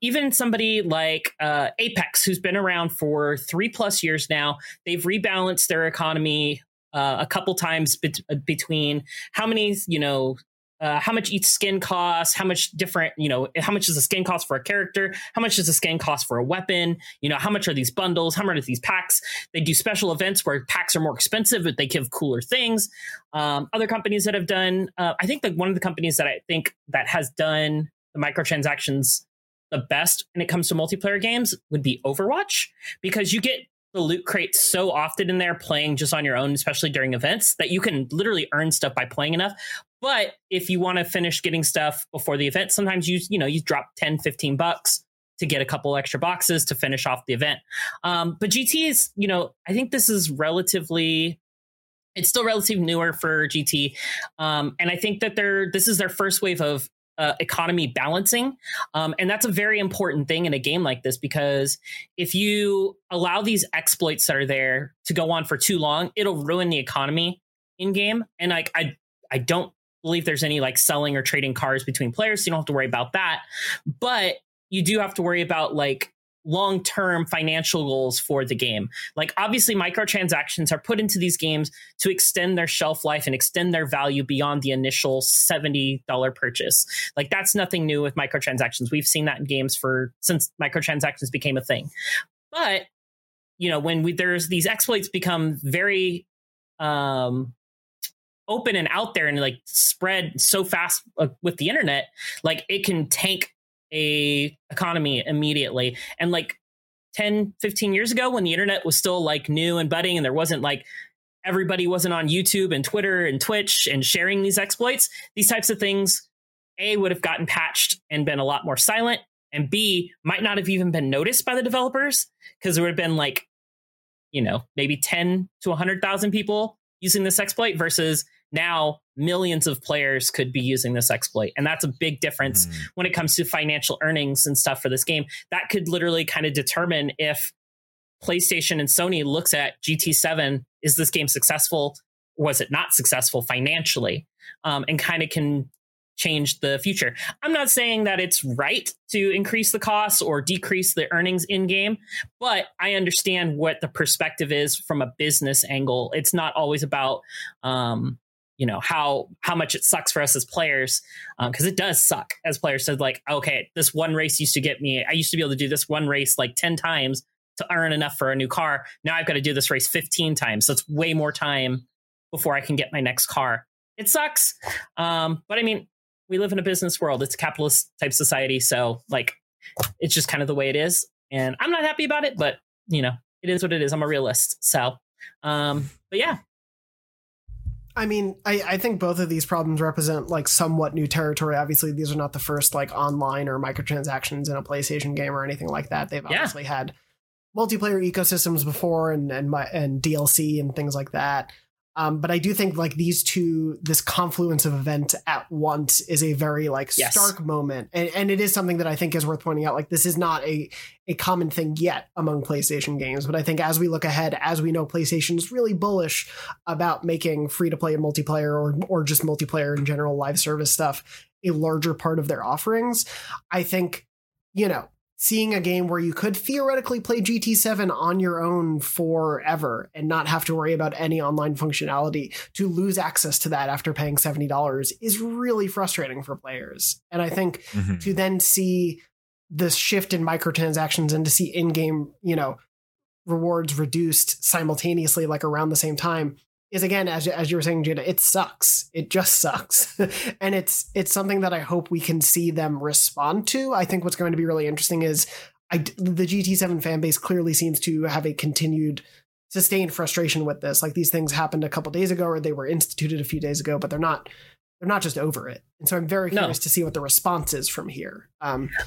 even somebody like Apex, who's been around for 3+ years now, they've rebalanced their economy a couple times between how many, how much each skin costs, how much different, how much does a skin cost for a character? How much does a skin cost for a weapon? How much are these bundles? How much are these packs? They do special events where packs are more expensive, but they give cooler things. Other companies that have done, I think that one of the companies that I think that has done the microtransactions the best when it comes to multiplayer games would be Overwatch, because you get the loot crate so often in there playing just on your own, especially during events, that you can literally earn stuff by playing enough. But if you want to finish getting stuff before the event, sometimes you drop $10-$15 to get a couple extra boxes to finish off the event. But GT is, I think this is it's still relatively newer for GT. And I think that this is their first wave of economy balancing. And that's a very important thing in a game like this, because if you allow these exploits that are there to go on for too long, it'll ruin the economy in game. And like, I don't believe there's any like selling or trading cars between players, so you don't have to worry about that. But you do have to worry about like long-term financial goals for the game. Like, obviously, microtransactions are put into these games to extend their shelf life and extend their value beyond the initial $70 purchase. Like, that's nothing new with microtransactions. We've seen that in games since microtransactions became a thing. But, you know, when there's these exploits become very open and out there and like spread so fast with the internet, like it can tank a economy immediately. And like 10, 15 years ago, when the internet was still like new and budding and there wasn't like everybody wasn't on YouTube and Twitter and Twitch and sharing these exploits, these types of things, A, would have gotten patched and been a lot more silent, and B, might not have even been noticed by the developers because there would have been like, you know, maybe 10 to 100,000 people using this exploit versus now millions of players could be using this exploit. And that's a big difference when it comes to financial earnings and stuff for this game. That could literally kind of determine if PlayStation and Sony looks at GT7, is this game successful? Was it not successful financially? And kind of can change the future. I'm not saying that it's right to increase the costs or decrease the earnings in game, but I understand what the perspective is from a business angle. It's not always about, you know, how much it sucks for us as players, because it does suck as players. So like, okay, this one race used to get me, I used to be able to do this one race like 10 times to earn enough for a new car. Now I've got to do this race 15 times. So it's way more time before I can get my next car. It sucks. But I mean, we live in a business world. It's a capitalist type society. So like, it's just kind of the way it is. And I'm not happy about it, but you know, it is what it is. I'm a realist. So, but yeah. I mean, I think both of these problems represent like somewhat new territory. Obviously, these are not the first like online or microtransactions in a PlayStation game or anything like that. They've obviously had multiplayer ecosystems before and DLC and things like that. But I do think like these two, this confluence of events at once is a very like stark moment. And it is something that I think is worth pointing out. Like this is not a common thing yet among PlayStation games. But I think as we look ahead, as we know, PlayStation is really bullish about making free to play and multiplayer or just multiplayer in general live service stuff a larger part of their offerings. I think, you know, seeing a game where you could theoretically play GT7 on your own forever and not have to worry about any online functionality, to lose access to that after paying $70 is really frustrating for players. And I think to then see this shift in microtransactions and to see in-game, you know, rewards reduced simultaneously, like around the same time, is again, as you were saying, Jada, it sucks. It just sucks. And it's something that I hope we can see them respond to. I think what's going to be really interesting is the GT7 fan base clearly seems to have a continued sustained frustration with this. Like these things happened a couple days ago, or they were instituted a few days ago, but they're not just over it. And so I'm very curious to see what the response is from here.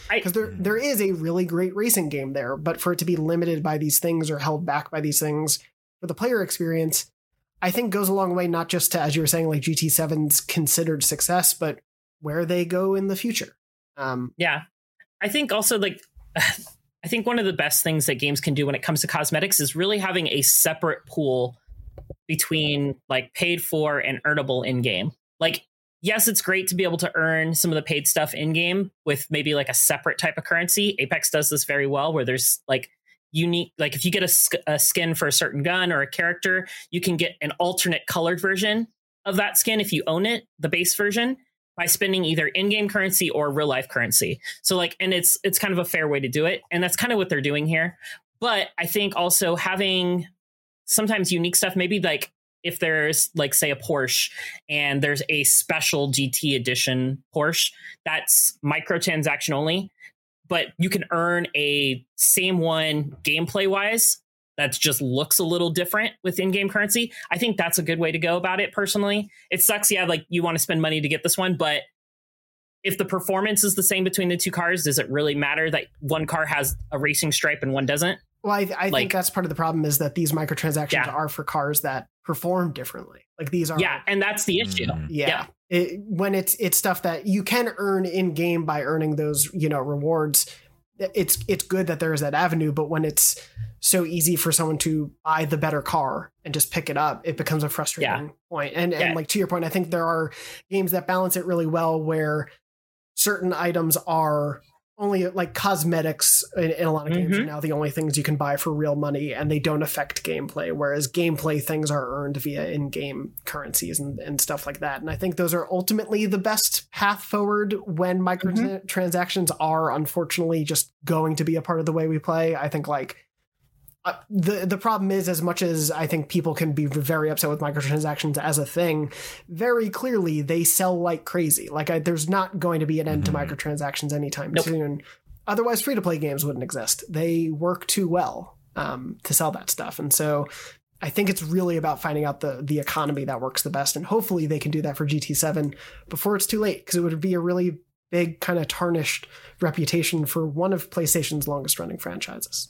Because there is a really great racing game there, but for it to be limited by these things or held back by these things for the player experience, I think goes a long way, not just to, as you were saying, like GT7's considered success, but where they go in the future. I think also like, I think one of the best things that games can do when it comes to cosmetics is really having a separate pool between like paid for and earnable in game. Like, yes, it's great to be able to earn some of the paid stuff in game with maybe like a separate type of currency. Apex does this very well, where there's like unique, like if you get a skin for a certain gun or a character, you can get an alternate colored version of that skin if you own it, the base version, by spending either in-game currency or real life currency. So like, and it's kind of a fair way to do it, and that's kind of what they're doing here. But I think also having sometimes unique stuff, maybe like if there's like, say, a Porsche and there's a special GT edition Porsche that's microtransaction only, but you can earn a same one gameplay wise that just looks a little different with in-game currency. I think that's a good way to go about it personally. It sucks. Yeah, like you want to spend money to get this one, but if the performance is the same between the two cars, does it really matter that one car has a racing stripe and one doesn't? Well, I think that's part of the problem, is that these microtransactions are for cars that perform differently. Like these are. Yeah. And that's the issue. Yeah. When it's stuff that you can earn in game by earning those, you know, rewards, it's good that there is that avenue. But when it's so easy for someone to buy the better car and just pick it up, it becomes a frustrating point. And like to your point, I think there are games that balance it really well, where certain items are only like cosmetics in a lot of games are now the only things you can buy for real money, and they don't affect gameplay, whereas gameplay things are earned via in-game currencies and stuff like that. And I think those are ultimately the best path forward when microtransactions are unfortunately just going to be a part of the way we play. I think like the problem is, as much as I think people can be very upset with microtransactions as a thing, very clearly they sell like crazy. Like there's not going to be an end to microtransactions anytime soon. Otherwise, free-to-play games wouldn't exist. They work too well to sell that stuff. And so I think it's really about finding out the economy that works the best. And hopefully they can do that for GT7 before it's too late, because it would be a really big kind of tarnished reputation for one of PlayStation's longest-running franchises.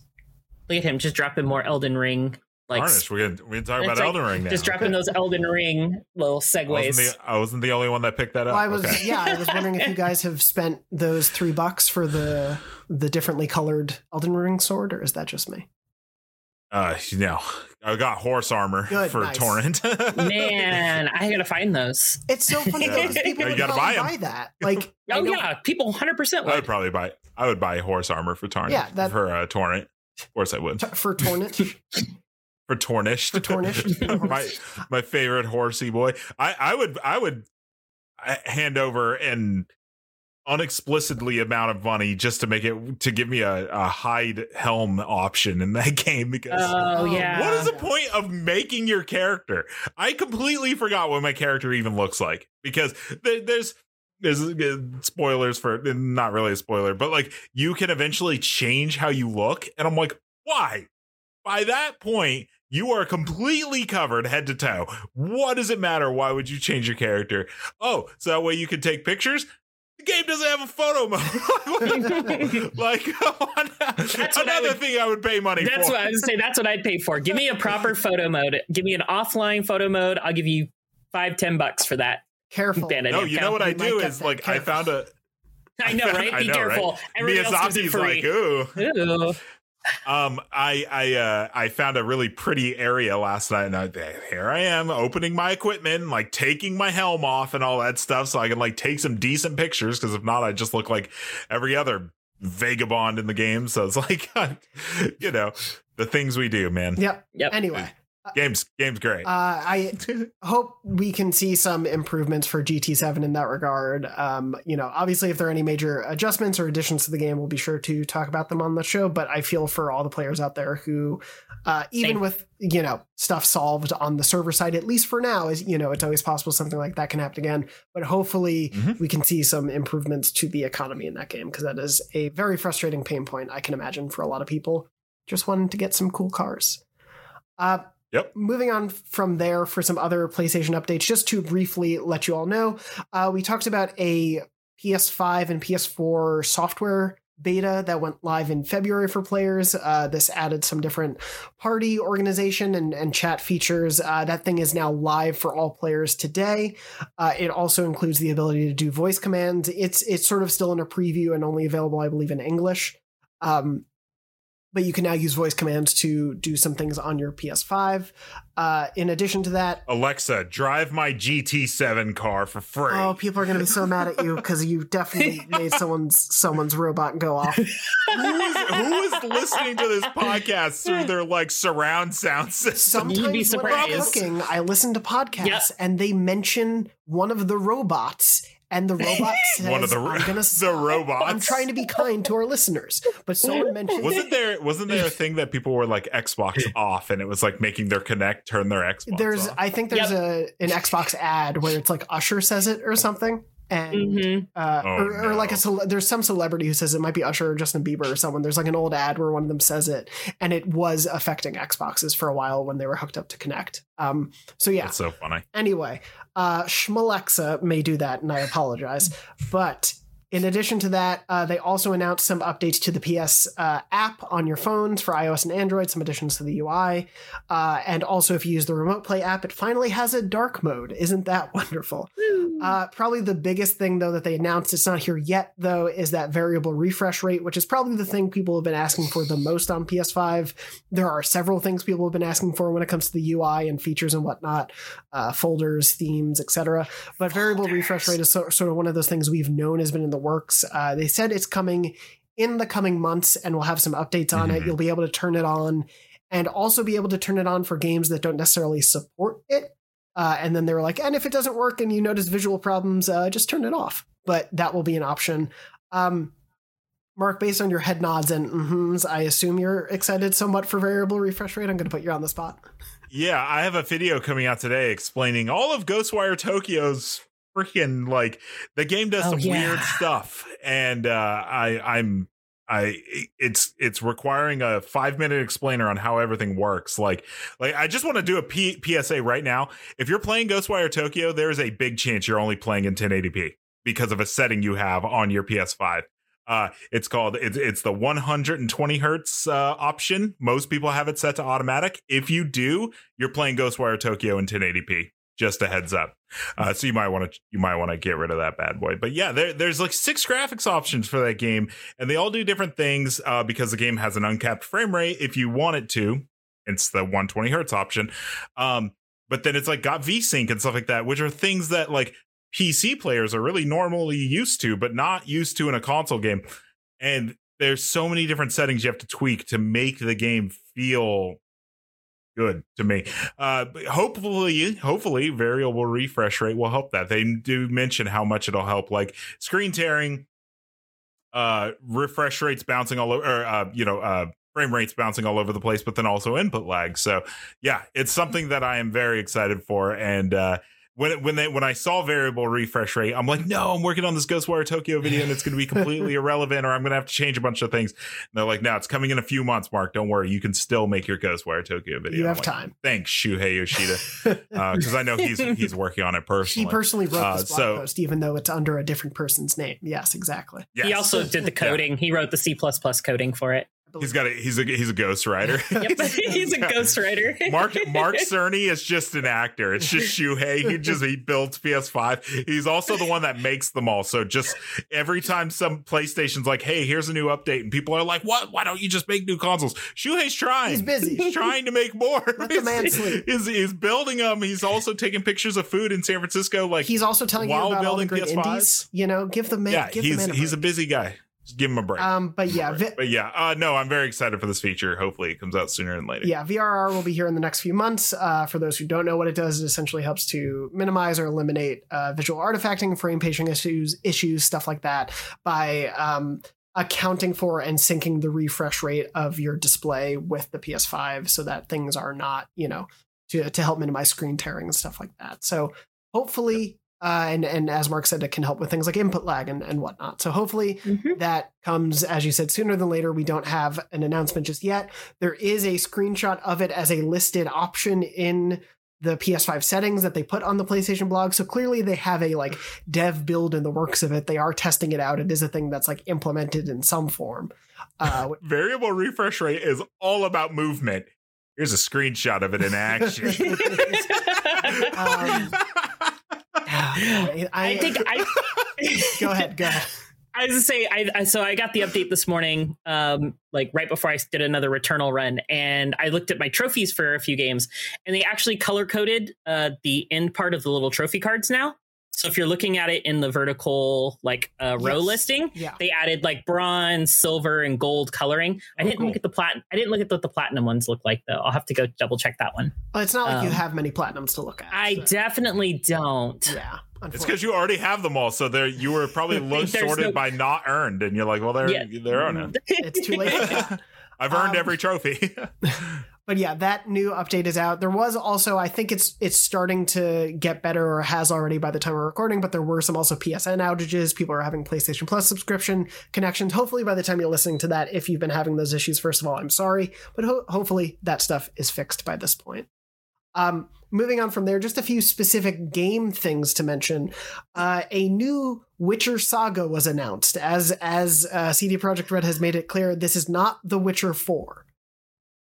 Look at him, just dropping more Elden Ring. Like, we can talk about like, Elden Ring now. Just dropping those Elden Ring little segues. I wasn't the only one that picked that up. Well, I was wondering if you guys have spent those $3 for the differently colored Elden Ring sword, or is that just me? No, I got horse armor for Torrent. Man, I gotta find those. It's so funny because people would buy that. Like, people 100% would. I would probably buy. I would buy horse armor for Torrent. Yeah, for Torrent. Of course I would. For Tornished? For Tornished. For Tornished. my favorite horsey boy. I would hand over an unexplicitly amount of money just to make it to give me a hide helm option in that game, because what is the point of making your character? I completely forgot what my character even looks like, because there's spoilers for, not really a spoiler, but like you can eventually change how you look. And I'm like, why? By that point, you are completely covered head to toe. What does it matter? Why would you change your character? Oh, so that way you can take pictures. The game doesn't have a photo mode. Like, thing I would pay money for. That's what I would say. That's what I'd pay for. Give me a proper photo mode. Give me an offline photo mode. I'll give you $5-10 for that. Careful. No, you know what I do is like careful. I know, right? Be careful. Right? Everyone else is like, ooh. I found a really pretty area last night, and here I am opening my equipment, like taking my helm off and all that stuff, so I can like take some decent pictures. Because if not, I just look like every other vagabond in the game. So it's like, you know, the things we do, man. Yep. Anyway. Game's great. I hope we can see some improvements for GT7 in that regard. You know, obviously, if there are any major adjustments or additions to the game, we'll be sure to talk about them on the show. But I feel for all the players out there who, even with, you know, stuff solved on the server side, at least for now, is, you know, it's always possible something like that can happen again. But hopefully we can see some improvements to the economy in that game, because that is a very frustrating pain point, I can imagine, for a lot of people just wanting to get some cool cars. Yep. Moving on from there for some other PlayStation updates, just to briefly let you all know, we talked about a PS5 and PS4 software beta that went live in February for players. This added some different party organization and chat features. That thing is now live for all players today. It also includes the ability to do voice commands. It's sort of still in a preview and only available, I believe, in English. But you can now use voice commands to do some things on your PS5. In addition to that, Alexa, drive my GT7 car for free. Oh, people are going to be so mad at you because you definitely made someone's robot go off. Who is listening to this podcast through their like surround sound system? Sometimes you'd be surprised. When I'm cooking, I listen to podcasts and they mention one of the robots. And the robot says, I'm trying to be kind to our listeners. But someone mentioned... Wasn't there a thing that people were like Xbox off, and it was like making their Kinect turn their Xbox off? I think there's an Xbox ad where it's like Usher says it or something. And there's some celebrity who says it, might be Usher or Justin Bieber or someone. There's like an old ad where one of them says it, and it was affecting Xboxes for a while when they were hooked up to Kinect. So yeah, that's so funny. Anyway, Shmalexa may do that, and I apologize. But in addition to that, they also announced some updates to the PS app on your phones for iOS and Android, some additions to the UI. And also, if you use the Remote Play app, it finally has a dark mode. Isn't that wonderful? Probably the biggest thing, though, that they announced, it's not here yet, though, is that variable refresh rate, which is probably the thing people have been asking for the most on PS5. There are several things people have been asking for when it comes to the UI and features and whatnot, folders, themes, etc. But variable refresh rate is sort of one of those things we've known has been in the works. They said it's coming in the coming months, and we'll have some updates on it. You'll be able to turn it on and also be able to turn it on for games that don't necessarily support it. And then they were like, and if it doesn't work and you notice visual problems, just turn it off. But that will be an option. Mark, based on your head nods and mm-hmms, I assume you're excited somewhat for variable refresh rate. I'm going to put you on the spot. Yeah, I have a video coming out today explaining all of Ghostwire Tokyo's freaking, like, the game does weird stuff. And it's requiring a 5-minute explainer on how everything works. Like I just want to do a PSA right now. If you're playing Ghostwire Tokyo, there is a big chance you're only playing in 1080p because of a setting you have on your PS5. It's called, it's the 120 hertz option. Most people have it set to automatic. If you do, you're playing Ghostwire Tokyo in 1080p. Just a heads up. So you might want to get rid of that bad boy. But yeah, there's like 6 graphics options for that game, and they all do different things because the game has an uncapped frame rate if you want it to. It's the 120 hertz option. But then it's like got VSync and stuff like that, which are things that like PC players are really normally used to, but not used to in a console game. And there's so many different settings you have to tweak to make the game feel good to me. Hopefully variable refresh rate will help that. They do mention how much it'll help, like screen tearing, refresh rates bouncing all over, or frame rates bouncing all over the place, but then also input lag. So yeah, it's something that I am very excited for. And when I saw variable refresh rate, I'm like, no, I'm working on this Ghostwire Tokyo video and it's going to be completely irrelevant, or I'm going to have to change a bunch of things. And they're like, no, it's coming in a few months, Mark. Don't worry. You can still make your Ghostwire Tokyo video. You have time. Thanks, Shuhei Yoshida. Because I know he's working on it personally. He personally wrote this blog post, even though it's under a different person's name. Yes, exactly. Yes. He also did the coding. Yeah. He wrote the C++ coding for it. He's a ghostwriter. Yep, he's a ghostwriter. Mark Cerny is just an actor. It's just Shuhei. He builds PS5. He's also the one that makes them all. So just every time some PlayStation's like, hey, here's a new update, and people are like, what? Why don't you just make new consoles? Shuhei's trying. He's busy. He's trying to make more. Let the man sleep. He's building them. He's also taking pictures of food in San Francisco. Like he's also telling you about all the great indies. You know, give the man. Yeah, he's a busy guy. Just give him a break. No, I'm very excited for this feature. Hopefully it comes out sooner than later. Yeah, VRR will be here in the next few months. For those who don't know what it does, it essentially helps to minimize or eliminate visual artifacting, frame pacing issues, stuff like that, by accounting for and syncing the refresh rate of your display with the PS5 so that things are not, to help minimize screen tearing and stuff like that. So hopefully... And as Mark said, it can help with things like input lag and whatnot. So hopefully that comes, as you said, sooner than later. We don't have an announcement just yet. There is a screenshot of it as a listed option in the PS5 settings that they put on the PlayStation blog. So clearly they have a dev build in the works of it. They are testing it out. It is a thing that's implemented in some form. Variable refresh rate is all about movement. Here's a screenshot of it in action. Go ahead. I was gonna say, I got the update this morning, right before I did another Returnal run, and I looked at my trophies for a few games, and they actually color coded the end part of the little trophy cards now. So if you're looking at it in the vertical row listing, they added bronze, silver, and gold coloring. I didn't look at what the platinum ones look like though. I'll have to go double check that one. Well, it's not you have many platinums to look at. Definitely don't. Yeah. It's because you already have them all, so you were probably sorted by not earned, and you're like, well, there are none. It's too late. I've earned every trophy. But yeah, that new update is out. There was also, I think it's starting to get better, or has already by the time we're recording, but there were some also PSN outages. People are having PlayStation Plus subscription connections. Hopefully by the time you're listening to that, if you've been having those issues, first of all, I'm sorry, but hopefully that stuff is fixed by this point. Moving on from there, just a few specific game things to mention. A new Witcher saga was announced. As CD Projekt Red has made it clear, this is not The Witcher 4.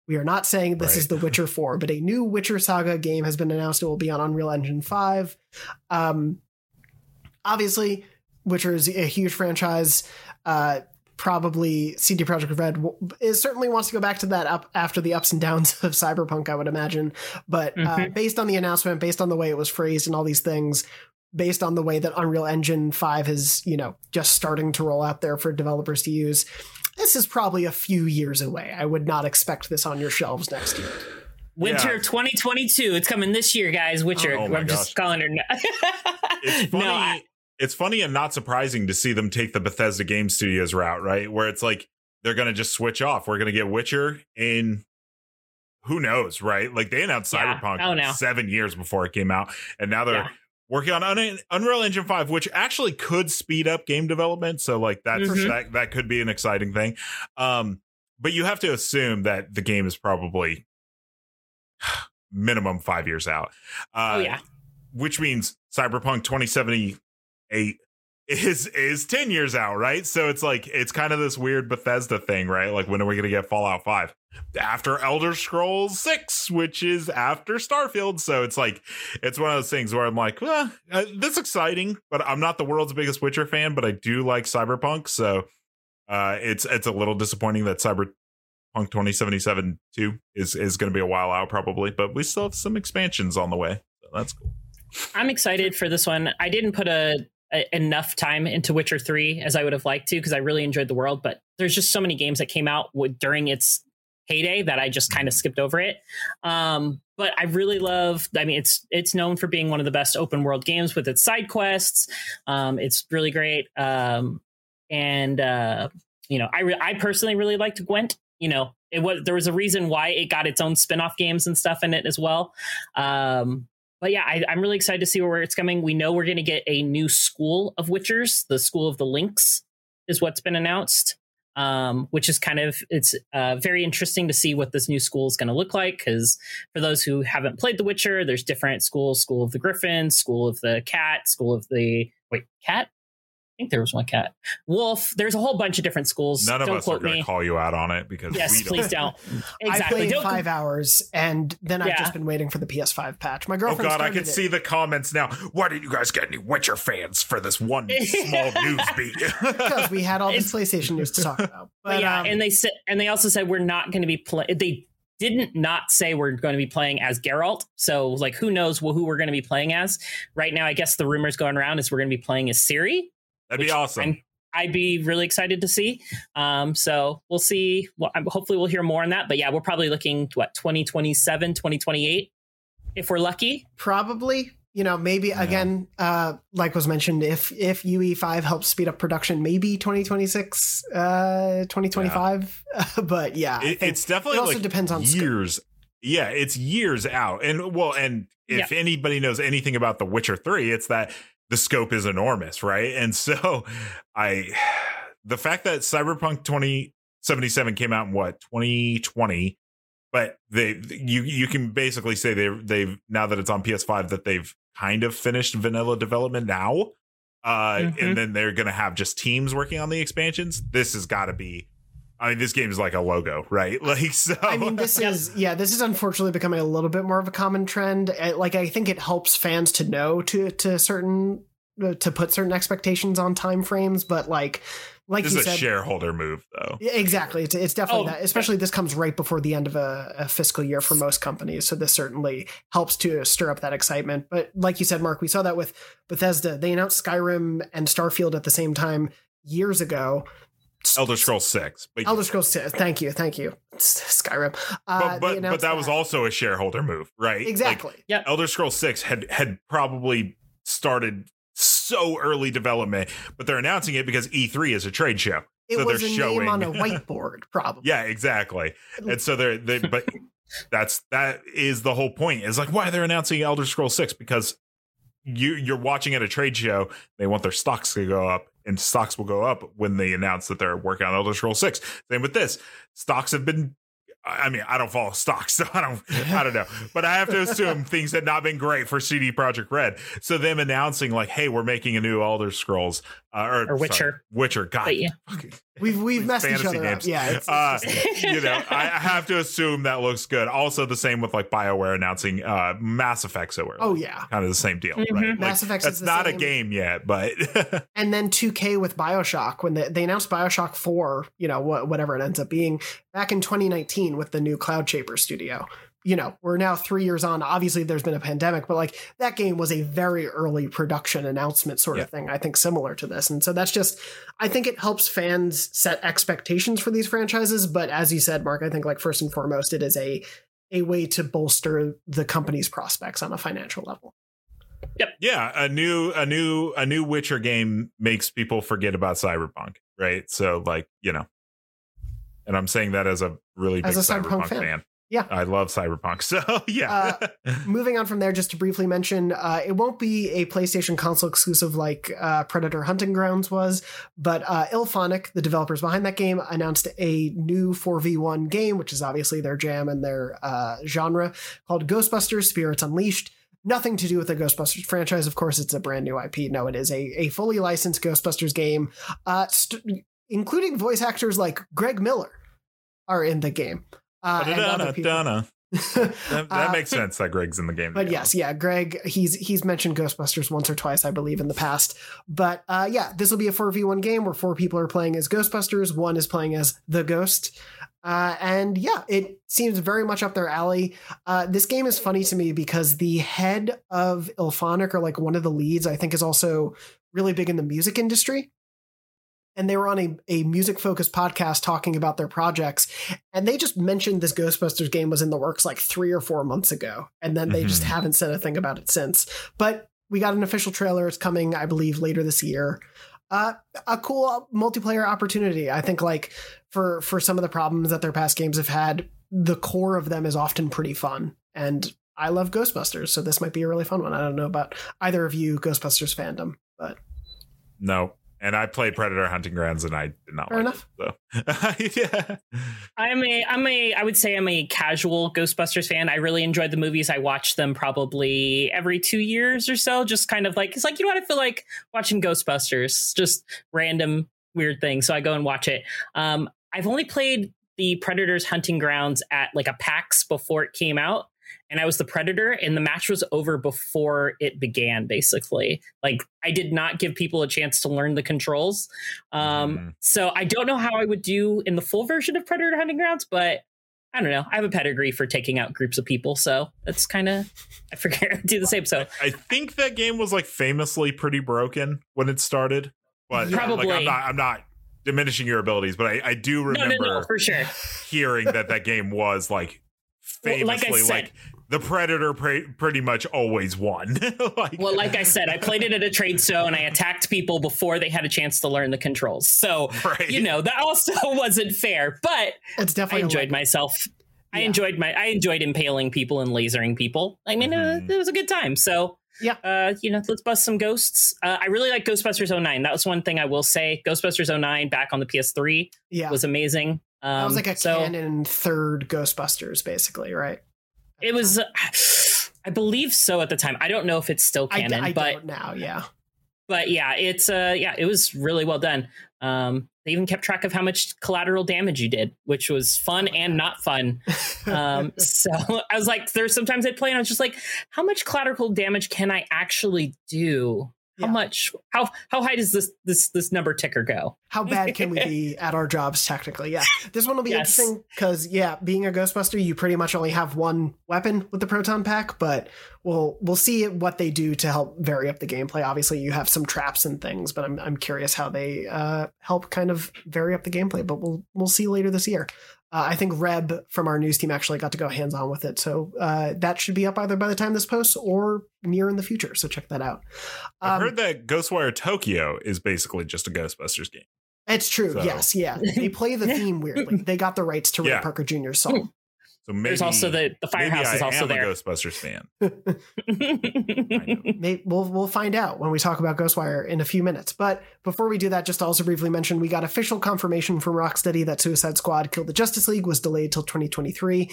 We are not saying this is The Witcher 4, but a new Witcher saga game has been announced. It will be on Unreal Engine 5. Obviously, Witcher is a huge franchise. Probably CD Projekt Red certainly wants to go back to that up after the ups and downs of Cyberpunk, I would imagine. But based on the announcement, based on the way it was phrased and all these things, based on the way that Unreal Engine 5 is, you know, just starting to roll out there for developers to use, this is probably a few years away. I would not expect this on your shelves next year. Winter 2022. It's coming this year, guys. Witcher. Oh, I'm just calling her. It's funny. It's funny and not surprising to see them take the Bethesda Game Studios route, right? Where it's like they're going to just switch off. We're going to get Witcher in who knows, right? Like they announced Cyberpunk 7 years before it came out. And now they're working on Unreal Engine 5, which actually could speed up game development. So like that's that could be an exciting thing. But you have to assume that the game is probably minimum 5 years out. Which means Cyberpunk 2078 is 10 years out, right? So it's like it's kind of this weird Bethesda thing, right? Like when are we going to get Fallout 5? After Elder Scrolls 6, which is after Starfield. So it's like it's one of those things where I'm like, well, that's exciting, but I'm not the world's biggest Witcher fan, but I do like Cyberpunk. So it's a little disappointing that Cyberpunk 2077 2 is going to be a while out probably, but we still have some expansions on the way. So that's cool. I'm excited for this one. I didn't put enough time into Witcher 3 as I would have liked to because I really enjoyed the world, but there's just so many games that came out during its heyday that I just kind of skipped over it. But I really love, I mean, it's known for being one of the best open world games with its side quests. It's really great. I personally really liked Gwent. You know, there was a reason why it got its own spin-off games and stuff in it as well. But yeah, I'm really excited to see where it's coming. We know we're going to get a new school of Witchers. The School of the Lynx is what's been announced, which is kind of, it's very interesting to see what this new school is going to look like. Because for those who haven't played The Witcher, there's different schools, School of the Griffin, School of the Cat, Cat? I think there was one cat. Wolf. There's a whole bunch of different schools. None of us are going to call you out on it because please don't. Exactly. I played 5 hours and then I've just been waiting for the PS5 patch. My girlfriend. Oh God, I can see the comments now. Why didn't you guys get any Witcher fans for this one small news beat? Because we had all this PlayStation news to talk about. But yeah, and they also said we're not going to be playing. They didn't not say we're going to be playing as Geralt. So like, who knows who we're going to be playing as? Right now, I guess the rumors going around is we're going to be playing as Ciri. That'd be awesome. I'd be really excited to see. So we'll see. Well, hopefully we'll hear more on that. But yeah, we're probably looking to 2027, 2028, if we're lucky. Probably, you know, maybe again, like was mentioned, if UE5 helps speed up production, maybe 2026, 2025. Yeah. But yeah, it's definitely it also like depends on years. Scope. Yeah, it's years out. And if anybody knows anything about The Witcher 3, it's that the scope is enormous, right? And so the fact that Cyberpunk 2077 came out in 2020, but you can basically say they've now that it's on PS5 that they've kind of finished vanilla development now. And then they're going to have just teams working on the expansions. This has got to be, I mean, this game is like a logo, right? Like, so I mean, this is unfortunately becoming a little bit more of a common trend. Like, I think it helps fans to know to put certain expectations on timeframes, but like this you is said, a shareholder move, though. Yeah, exactly. It's definitely that. Especially this comes right before the end of a fiscal year for most companies, so this certainly helps to stir up that excitement. But like you said, Mark, we saw that with Bethesda. They announced Skyrim and Starfield at the same time years ago. Elder Scrolls 6. Elder Scrolls 6. Thank you. Skyrim. But that was also a shareholder move, right? Exactly. Like, yeah. Elder Scrolls 6 had probably started so early development, but they're announcing it because E3 is a trade show. It was a name on a whiteboard, probably. Yeah, exactly. And so but that is the whole point. It's like why they're announcing Elder Scrolls 6 because you're watching at a trade show. They want their stocks to go up. And stocks will go up when they announce that they're working on Elder Scrolls 6. Same with this. Stocks have been. I mean, I don't follow stocks, so I don't know. But I have to assume things had not been great for CD Projekt Red. So them announcing like, "Hey, we're making a new Elder Scrolls or Witcher." Sorry, Witcher, God, yeah. We've messed each other up. Yeah, it's you know, I have to assume that looks good. Also, the same with like BioWare announcing Mass Effect. So we're kind of the same deal, right? Mass Effect. That's not a game yet, but and then 2K with BioShock when they announced BioShock 4, you know, whatever it ends up being, back in 2019. With the new Cloud Shaper studio, you know, we're now 3 years on. Obviously, there's been a pandemic, but like that game was a very early production announcement sort of thing, I think, similar to this. And so that's just, I think it helps fans set expectations for these franchises. But as you said, Mark, I think like first and foremost, it is a way to bolster the company's prospects on a financial level. Yep. Yeah. A new Witcher game makes people forget about Cyberpunk. Right. So like, you know, and I'm saying that as a really big Cyberpunk fan. Yeah, I love Cyberpunk. So, yeah. Moving on from there, just to briefly mention, it won't be a PlayStation console exclusive like Predator Hunting Grounds was, but Ilphonic, the developers behind that game, announced a new 4v1 game, which is obviously their jam and their genre, called Ghostbusters Spirits Unleashed. Nothing to do with the Ghostbusters franchise. Of course, it's a brand new IP. No, it is a fully licensed Ghostbusters game, including voice actors like Greg Miller are in the game. That makes sense that Greg's in the game. But yes, Greg, he's mentioned Ghostbusters once or twice, I believe, in the past. But this will be a 4v1 game where four people are playing as Ghostbusters. One is playing as the Ghost. It seems very much up their alley. This game is funny to me because the head of Ilphonic, or like one of the leads, I think is also really big in the music industry. And they were on a music-focused podcast talking about their projects. And they just mentioned this Ghostbusters game was in the works like 3 or 4 months ago. And then they just haven't said a thing about it since. But we got an official trailer. It's coming, I believe, later this year. A cool multiplayer opportunity. I think like for some of the problems that their past games have had, the core of them is often pretty fun. And I love Ghostbusters, so this might be a really fun one. I don't know about either of you Ghostbusters fandom, but... No. And I play Predator Hunting Grounds, and I did not like it. So. I would say I'm a casual Ghostbusters fan. I really enjoyed the movies. I watch them probably every 2 years or so. Just kind of like, it's like, you know what? I feel like watching Ghostbusters, just random weird things. So I go and watch it. I've only played the Predators Hunting Grounds at like a PAX before it came out. And I was the Predator, and the match was over before it began, basically. Like, I did not give people a chance to learn the controls. So I don't know how I would do in the full version of Predator Hunting Grounds, but I don't know. I have a pedigree for taking out groups of people, so that's kind of... I figured I'd do the same. So I think that game was, like, famously pretty broken when it started. But probably. Like, I'm not diminishing your abilities, but I do remember for sure. Hearing that game was, like, famously, well, like I said, like the Predator pretty much always won. Like I said, I played it at a trade show and I attacked people before they had a chance to learn the controls. So, you know, that also wasn't fair, but it's definitely I enjoyed myself. Yeah. I enjoyed impaling people and lasering people. I mean, it was a good time. So, let's bust some ghosts. I really like Ghostbusters 09. That was one thing I will say. Ghostbusters 09 back on the PS3 was amazing. That was like canon third Ghostbusters, basically, right? It was, I believe so at the time. I don't know if it's still canon, I don't now, but it was really well done. They even kept track of how much collateral damage you did, which was fun and not fun. So I was like, there's sometimes I'd play and I was just like, how much collateral damage can I actually do? How much? How high does this number ticker go? How bad can we be at our jobs technically? Yeah, this one will be interesting because being a Ghostbuster, you pretty much only have one weapon with the proton pack, but we'll see what they do to help vary up the gameplay. Obviously, you have some traps and things, but I'm curious how they help kind of vary up the gameplay. But we'll see later this year. I think Reb from our news team actually got to go hands on with it. So that should be up either by the time this posts or near in the future. So check that out. I've heard that Ghostwire Tokyo is basically just a Ghostbusters game. It's true. So. Yes. Yeah. They play the theme weirdly. They got the rights to Ray Parker Jr.'s song. So maybe there's also the firehouse is also there. I am a Ghostbusters fan. Maybe we'll find out when we talk about Ghostwire in a few minutes. But before we do that, just to also briefly mention, we got official confirmation from Rocksteady that Suicide Squad Kill the Justice League was delayed till 2023.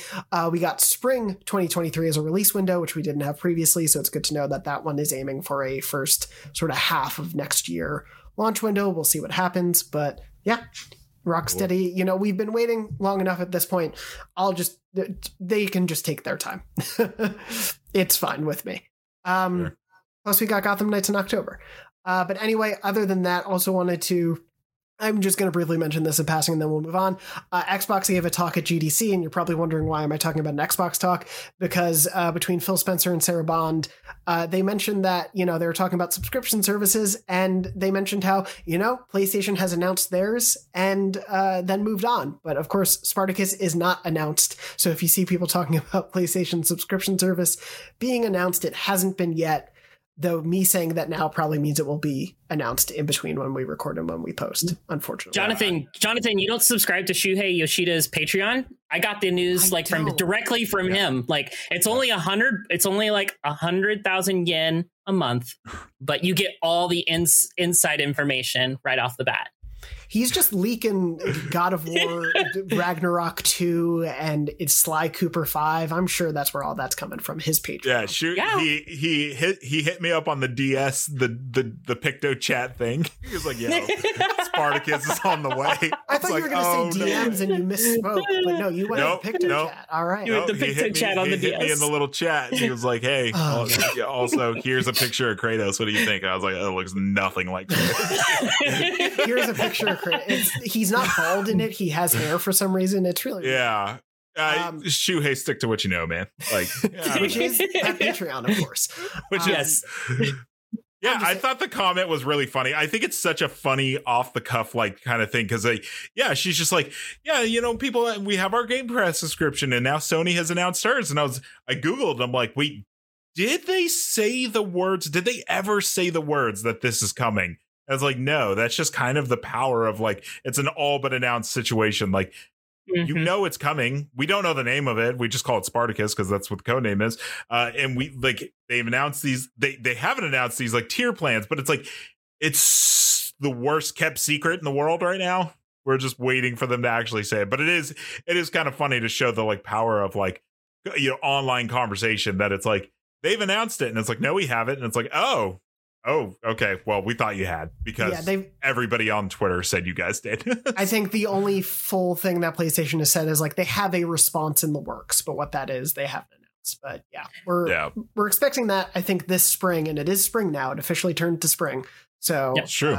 We got spring 2023 as a release window, which we didn't have previously. So it's good to know that one is aiming for a first sort of half of next year launch window. We'll see what happens, but Rocksteady, cool. You know, we've been waiting long enough at this point. They can just take their time. It's fine with me. Sure. Plus we got Gotham Knights in October. But anyway, other than that, also wanted to I'm just going to briefly mention this in passing, and then we'll move on. Xbox gave a talk at GDC, and you're probably wondering why am I talking about an Xbox talk? Because between Phil Spencer and Sarah Bond, they mentioned that, you know, they were talking about subscription services, and they mentioned how, you know, PlayStation has announced theirs and then moved on. But of course, Spartacus is not announced. So if you see people talking about PlayStation subscription service being announced, it hasn't been yet. Though me saying that now probably means it will be announced in between when we record and when we post, unfortunately. Jonathan, you don't subscribe to Shuhei Yoshida's Patreon? I got the news directly from him. Like it's only like 100,000 yen a month, but you get all the inside information right off the bat. He's just leaking God of War, Ragnarok 2, and it's Sly Cooper 5. I'm sure that's where all that's coming from, his Patreon. Yeah, shoot. Yeah. He hit me up on the DS, the Picto chat thing. He was like, yo, Spartacus is on the way. I thought you were going to say DMs and you misspoke, but no, you went to Picto chat. All right. You went to Picto chat on the DS. He hit me in the little chat, and he was like, hey, also, here's a picture of Kratos. What do you think? I was like, oh, it looks nothing like Kratos. Here's a picture of Kratos. He's not bald in it. He has hair for some reason. It's really weird. Shuhei, stick to what you know, man. Like, which is at Patreon, of course. Which is, yeah, I thought the comment was really funny. I think it's such a funny off the cuff like kind of thing because she's just like, yeah, you know, people, we have our Game Pass subscription and now Sony has announced hers. And I googled. I'm like, wait, did they say the words? Did they ever say the words that this is coming? I was like, no, that's just kind of the power of like, it's an all but announced situation. Like, you know, it's coming. We don't know the name of it. We just call it Spartacus because that's what the code name is. And we like, they've announced these, they haven't announced these like tier plans, but it's like, it's the worst kept secret in the world right now. We're just waiting for them to actually say it. But it is kind of funny to show the like power of like, you know, online conversation that it's like, they've announced it and it's like, no, we haven't. And it's like, Oh, okay. Well, we thought you had because everybody on Twitter said you guys did. I think the only full thing that PlayStation has said is like they have a response in the works, but what that is, they haven't announced. But we're expecting that, I think, this spring, and it is spring now. It officially turned to spring. So true.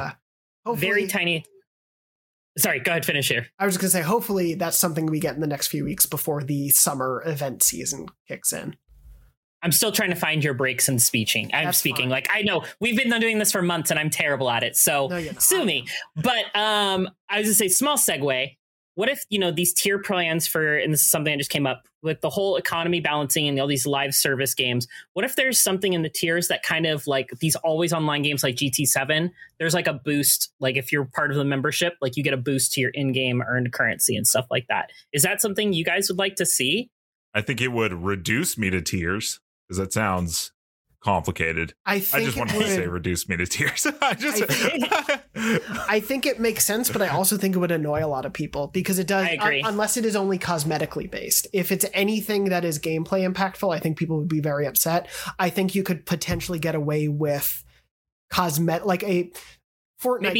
Very tiny. Sorry, go ahead, finish here. I was just going to say, hopefully that's something we get in the next few weeks before the summer event season kicks in. I'm still trying to find your breaks in speaking. That's fine. Like, I know we've been doing this for months and I'm terrible at it. So sue me. But I was going to say, small segue. What if, you know, these tier plans for, and this is something that just came up with the whole economy balancing and all these live service games. What if there's something in the tiers that kind of like these always online games like GT7, there's like a boost. Like if you're part of the membership, like you get a boost to your in-game earned currency and stuff like that. Is that something you guys would like to see? I think it would reduce me to tears. Because that sounds complicated. I just wanted to say reduce me to tears. I think it makes sense, but I also think it would annoy a lot of people because it does, unless it is only cosmetically based. If it's anything that is gameplay impactful, I think people would be very upset. I think you could potentially get away with Fortnite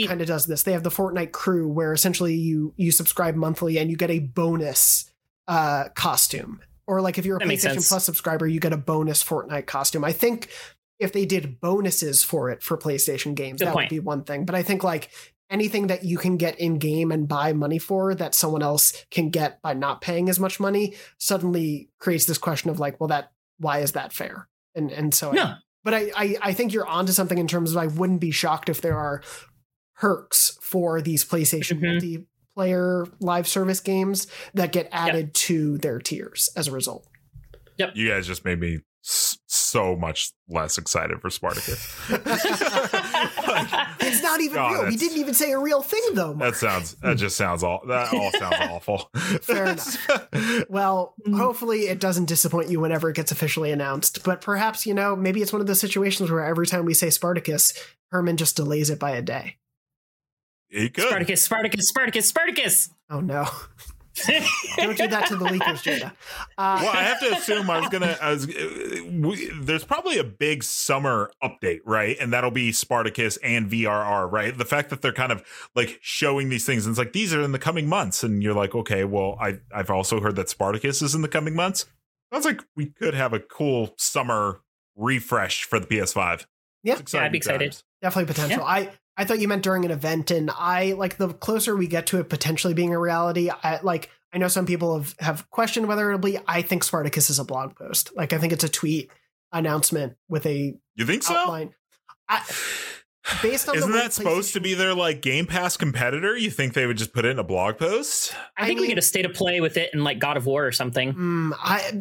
kind of does this. They have the Fortnite crew where essentially you subscribe monthly and you get a bonus costume. Or like if you're a PlayStation Plus subscriber, you get a bonus Fortnite costume. I think if they did bonuses for it for PlayStation games, would be one thing. But I think like anything that you can get in game and buy money for that someone else can get by not paying as much money suddenly creates this question of like, well, why is that fair? And so, no. I think you're onto something in terms of I wouldn't be shocked if there are perks for these PlayStation multiplayer live service games that get added to their tiers as a result. Yep. You guys just made me so much less excited for Spartacus. It's not even real. We didn't even say a real thing though, Mark. That all sounds awful. Fair enough. Well, hopefully it doesn't disappoint you whenever it gets officially announced, but perhaps, you know, maybe it's one of those situations where every time we say Spartacus, Herman just delays it by a day. He could. Spartacus. Oh, no. Don't do that to the leakers, Jada. Well, I have to assume there's probably a big summer update, right? And that'll be Spartacus and VRR, right? The fact that they're kind of like showing these things and it's like, these are in the coming months. And you're like, okay, well, I've also heard that Spartacus is in the coming months. Sounds like we could have a cool summer refresh for the PS5. Yeah, I'd be excited. Definitely potential. Yeah. I I thought you meant during an event, and I like the closer we get to it potentially being a reality, I know some people have questioned whether it'll be. I think Spartacus is a blog post. Like, I think it's a tweet announcement with a you think so? Outline. Based on isn't that supposed to be their like Game Pass competitor? You think they would just put it in a blog post? I mean, we get a state of play with it in like God of War or something.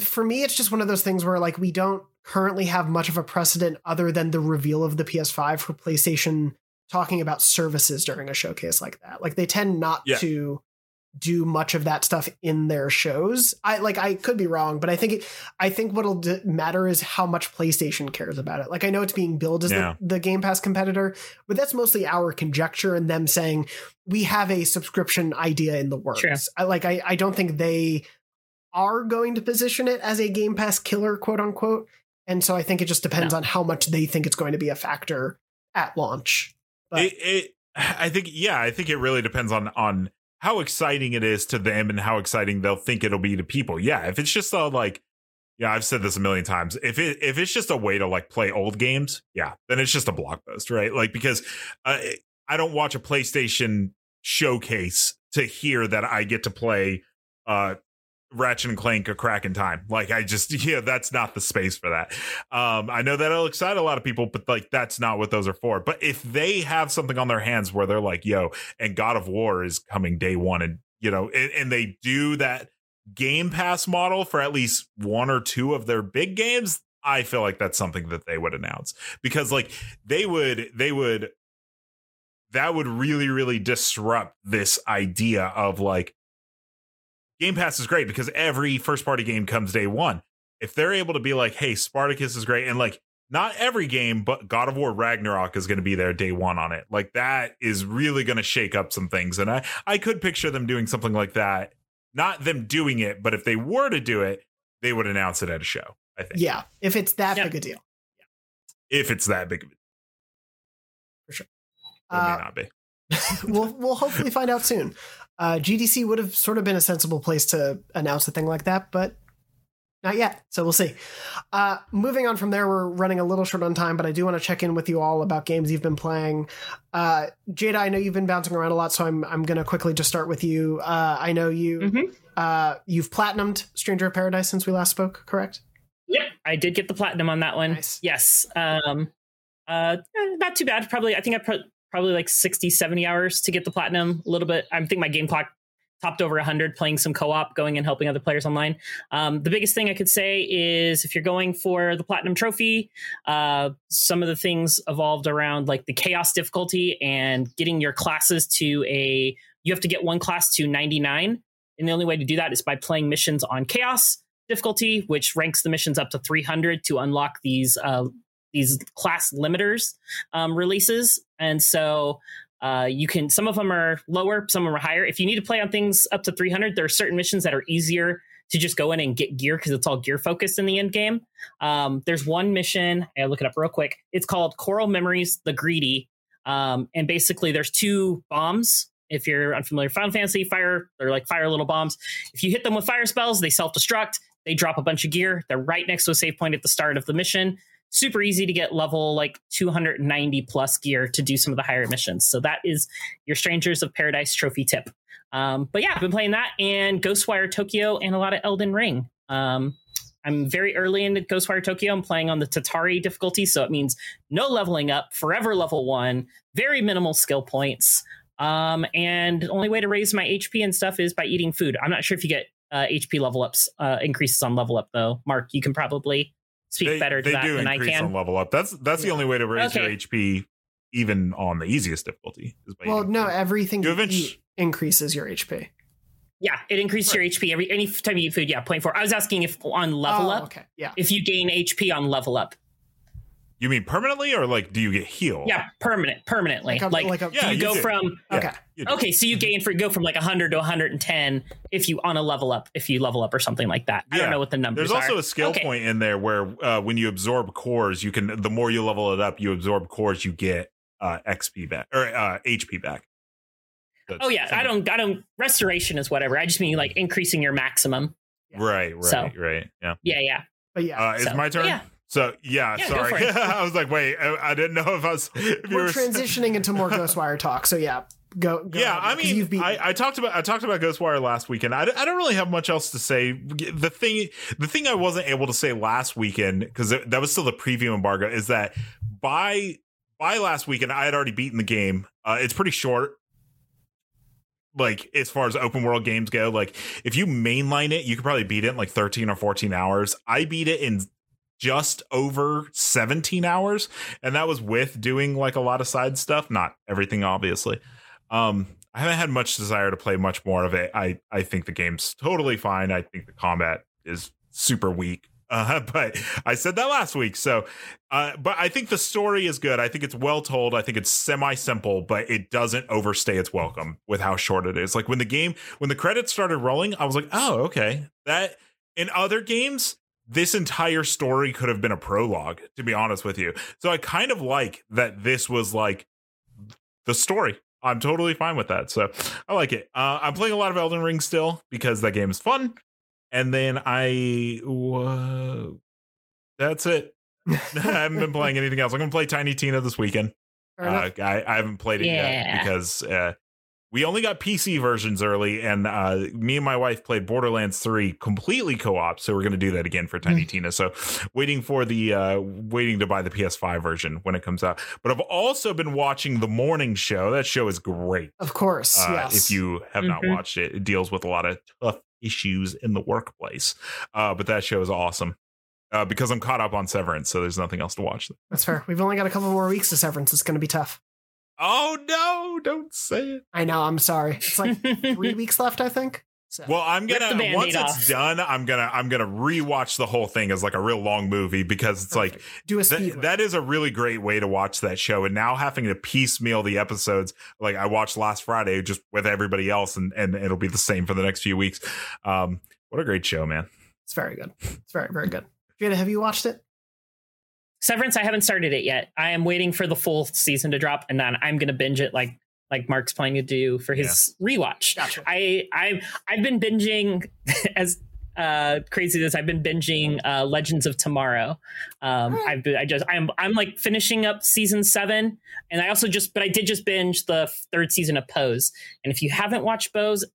For me, it's just one of those things where like we don't currently have much of a precedent other than the reveal of the PS5 for PlayStation talking about services during a showcase like that. Like they tend not to do much of that stuff in their shows. I could be wrong, but I think what'll matter is how much PlayStation cares about it. Like, I know it's being billed as the Game Pass competitor, but that's mostly our conjecture and them saying we have a subscription idea in the works. Sure. I don't think they are going to position it as a Game Pass killer, quote unquote. And so I think it just depends on how much they think it's going to be a factor at launch. But I think it really depends on how exciting it is to them and how exciting they'll think it'll be to people. Yeah, if it's just I've said this a million times. If it's just a way to like play old games, then it's just a blog post, right? Like, because I don't watch a PlayStation showcase to hear that I get to play Ratchet and Clank: A Crack in Time. Like, I just that's not the space for that. I know that'll excite a lot of people, but like that's not what those are for. But if they have something on their hands where they're like, yo, and God of War is coming day one, and and they do that Game Pass model for at least one or two of their big games, I feel like that's something that they would announce, because like they would that would really, really disrupt this idea of like Game Pass is great because every first party game comes day one. If they're able to be like, hey, Spartacus is great, and like not every game, but God of War Ragnarok is going to be there day one on it. Like, that is really going to shake up some things. And I could picture them doing something like that, not them doing it, but if they were to do it, they would announce it at a show, I think. Yeah. If it's that big a deal. Yeah. If it's that big of a deal. For sure. It may not be. we'll hopefully find out soon. GDC would have sort of been a sensible place to announce a thing like that, but not yet. So we'll see. Moving on from there, we're running a little short on time, but I do want to check in with you all about games you've been playing. Jada, I know you've been bouncing around a lot, so I'm going to quickly just start with you. I know you you've platinumed Stranger of Paradise since we last spoke, correct? Yep, I did get the platinum on that one. Nice. Yes. Not too bad. Probably, I think I probably like 60, 70 hours to get the platinum, a little bit. I think my game clock topped over 100 playing some co-op, going and helping other players online. The biggest thing I could say is if you're going for the platinum trophy, some of the things evolved around like the chaos difficulty and getting your classes to you have to get one class to 99. And the only way to do that is by playing missions on chaos difficulty, which ranks the missions up to 300 to unlock these class limiters releases. And so you can, some of them are lower, some of them are higher. If you need to play on things up to 300, there are certain missions that are easier to just go in and get gear because it's all gear focused in the end game. There's one mission, I'll look it up real quick. It's called Coral Memories, The Greedy. And basically there's two bombs. If you're unfamiliar with Final Fantasy, fire, they're like fire little bombs. If you hit them with fire spells, they self-destruct. They drop a bunch of gear. They're right next to a save point at the start of the mission. Super easy to get level like 290 plus gear to do some of the higher missions. So that is your Strangers of Paradise trophy tip. But yeah, I've been playing that and Ghostwire Tokyo and a lot of Elden Ring. I'm very early into Ghostwire Tokyo. I'm playing on the Tatari difficulty. So it means no leveling up, forever level one, very minimal skill points. And the only way to raise my HP and stuff is by eating food. I'm not sure if you get HP level ups, increases on level up though. Mark, you can probably speak better to that than I can. On level up. That's the only way to raise your HP, even on the easiest difficulty. Everything you eat increases your HP. Yeah, it increases your HP any time you eat food. Yeah, 0.4. I was asking if on level up, if you gain HP on level up. You mean permanently, or like do you get healed? Yeah, permanently. So you gain go from like 100 to 110 if you on a level up, if you level up or something like that. I don't know what the numbers are. There's also a skill point in there where when you absorb cores, you can, the more you level it up, you absorb cores, you get XP back or HP back. That's something. I don't restoration is whatever. I just mean like increasing your maximum. Right. Yeah. But yeah. It's my turn. Yeah. So sorry. I was like, wait, I didn't know if I was. We're transitioning into more Ghostwire talk. So yeah, go. Yeah, ahead. I mean, I talked about Ghostwire last weekend. I don't really have much else to say. The thing I wasn't able to say last weekend, because that was still the preview embargo, is that by last weekend I had already beaten the game. It's pretty short. Like, as far as open world games go, like if you mainline it, you could probably beat it in like 13 or 14 hours. I beat it in just over 17 hours. And that was with doing like a lot of side stuff. Not everything, obviously. I haven't had much desire to play much more of it. I think the game's totally fine. I think the combat is super weak. But I said that last week. So, but I think the story is good. I think it's well told. I think it's semi-simple, but it doesn't overstay its welcome with how short it is. Like when the credits started rolling, I was like, oh, okay. That in other games, this entire story could have been a prologue, to be honest with you. So I kind of like that this was like the story. I'm totally fine with that. So I like it. I'm playing a lot of Elden Ring still because that game is fun. And then that's it. I haven't been playing anything else. I'm going to play Tiny Tina this weekend. I haven't played it yet because we only got PC versions early. And me and my wife played Borderlands 3 completely co-op. So we're going to do that again for Tiny Tina. So waiting to buy the PS5 version when it comes out. But I've also been watching The Morning Show. That show is great. Of course. Yes. If you have not watched it, it deals with a lot of tough issues in the workplace, but that show is awesome because I'm caught up on Severance, so there's nothing else to watch. That's fair. We've only got a couple more weeks to Severance. It's going to be tough. Oh no, don't say it. I know, I'm sorry. It's like 3 weeks left, I think. So. Well, I'm gonna once off. It's done, I'm gonna rewatch the whole thing as like a real long movie because it's perfect. Like do a speed that is a really great way to watch that show. And now having to piecemeal the episodes, like I watched last Friday just with everybody else, and it'll be the same for the next few weeks. What a great show, man! It's very good. It's very very good. Jada, have you watched it? Severance, I haven't started it yet. I am waiting for the full season to drop, and then I'm gonna binge it like Mark's planning to do for his rewatch. Gotcha. I've been binging as crazy as I've been binging Legends of Tomorrow. I'm like finishing up season 7, and I also did binge the third season of Pose. And if you haven't watched Pose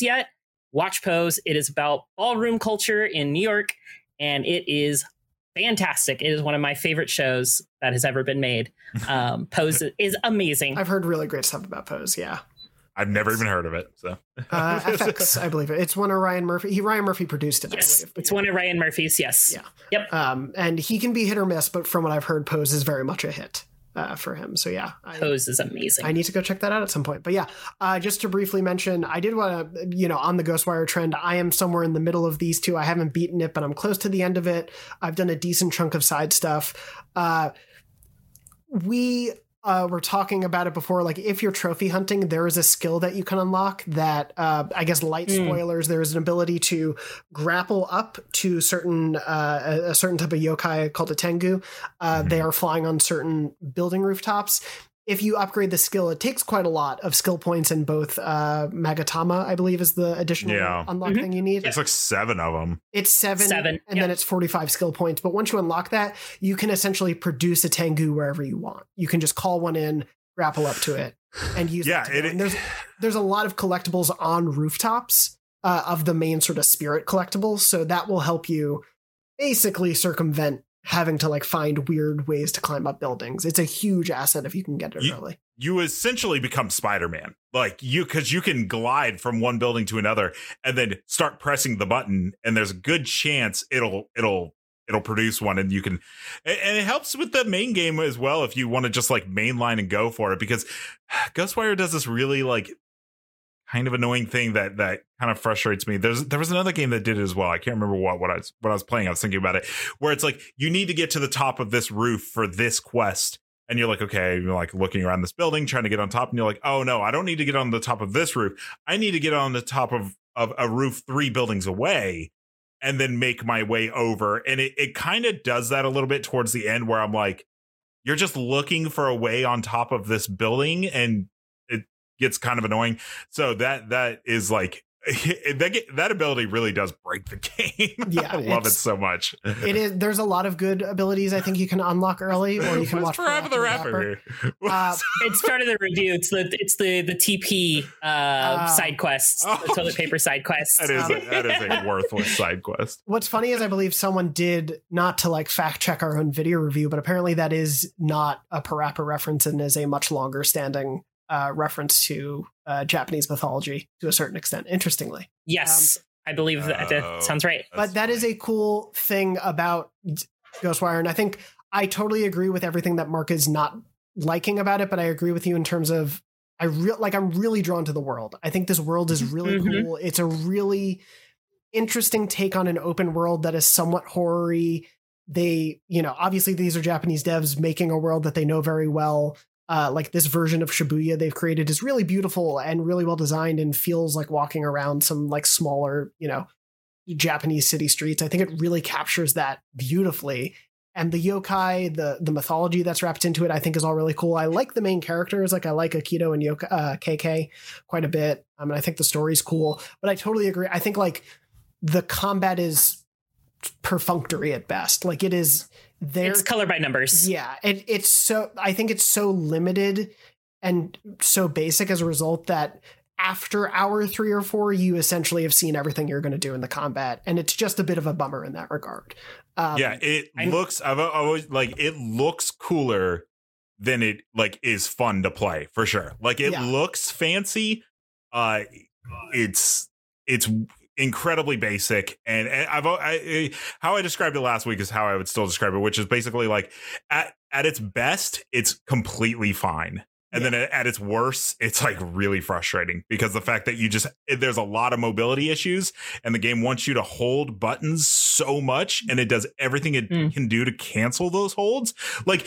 yet, watch Pose. It is about ballroom culture in New York, and it is fantastic. It is one of my favorite shows that has ever been made. Pose is amazing. I've heard really great stuff about Pose. Yeah, I've never even heard of it. So FX, I believe it's one of Ryan Murphy. Ryan Murphy produced it. Yes, I believe, it's one of Ryan Murphy's. Yes. Yeah. Yep. And he can be hit or miss, but from what I've heard, Pose is very much a hit for him. So yeah, Pose is amazing. I need to go check that out at some point. But yeah, just to briefly mention, I did want to, on the Ghostwire trend, I am somewhere in the middle of these two. I haven't beaten it, but I'm close to the end of it. I've done a decent chunk of side stuff. We were talking about it before. Like, if you're trophy hunting, there is a skill that you can unlock that, I guess, light spoilers. There is an ability to grapple up to certain a certain type of yokai called a tengu. They are flying on certain building rooftops. If you upgrade the skill, it takes quite a lot of skill points in both Magatama, I believe, is the additional unlock thing you need. It's like 7 of them. It's 7 and then it's 45 skill points. But once you unlock that, you can essentially produce a Tengu wherever you want. You can just call one in, grapple up to it, and use it. And there's a lot of collectibles on rooftops of the main sort of spirit collectibles. So that will help you basically circumvent having to like find weird ways to climb up buildings. It's a huge asset if you can get it early. You essentially become Spider-Man, because you can glide from one building to another and then start pressing the button, and there's a good chance it'll produce one, and you can. And it helps with the main game as well if you want to just like mainline and go for it, because Ghostwire does this really like kind of annoying thing that kind of frustrates me. There was another game that did it as well. I can't remember what I was playing. I was thinking about it, where it's like you need to get to the top of this roof for this quest, and you're like, okay, you're like looking around this building trying to get on top, and you're like, oh no, I don't need to get on the top of this roof. I need to get on the top of a roof 3 buildings away, and then make my way over. And it kind of does that a little bit towards the end, where I'm like, you're just looking for a way on top of this building, and gets kind of annoying. So that is like that ability really does break the game. Yeah, I love it so much. It is. There's a lot of good abilities I think you can unlock early, or you can watch for the Rapper. It's part of the review. It's the TP side quests, the toilet paper side quests. That is a worthless side quest. What's funny is I believe someone did, not to like fact check our own video review, but apparently that is not a Parappa reference and is a much longer standing reference to Japanese mythology to a certain extent, interestingly. Yes, I believe that sounds right. But that is a cool thing about Ghostwire, and I think I totally agree with everything that Mark is not liking about it, but I agree with you in terms of I'm really drawn to the world. I think this world is really cool. It's a really interesting take on an open world that is somewhat horror-y. They, obviously these are Japanese devs making a world that they know very well. Like this version of Shibuya they've created is really beautiful and really well designed and feels like walking around some like smaller, Japanese city streets. I think it really captures that beautifully. And the yokai, the mythology that's wrapped into it, I think is all really cool. I like the main characters. Like I like Akito and KK quite a bit. I mean, I think the story's cool, but I totally agree. I think like the combat is perfunctory at best. Like it is... It's color by numbers. Yeah, it's so. I think it's so limited and so basic as a result that after hour 3 or 4, you essentially have seen everything you're going to do in the combat, and it's just a bit of a bummer in that regard. It looks. I've always like it looks cooler than it like is fun to play for sure. Like it looks fancy. It's incredibly basic, and how I described it last week is how I would still describe it, which is basically like at its best it's completely fine, and then at its worst it's like really frustrating because the fact that there's a lot of mobility issues and the game wants you to hold buttons so much and it does everything it can do to cancel those holds. Like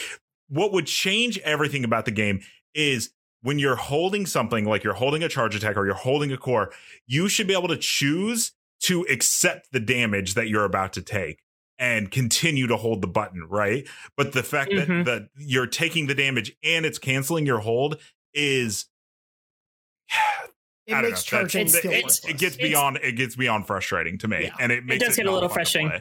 what would change everything about the game is when you're holding something, like you're holding a charge attack or you're holding a core, you should be able to choose to accept the damage that you're about to take and continue to hold the button, right? But the fact that you're taking the damage and it's canceling your hold is... It makes charging still worthless. It gets beyond frustrating to me. Yeah. And it does get a little frustrating.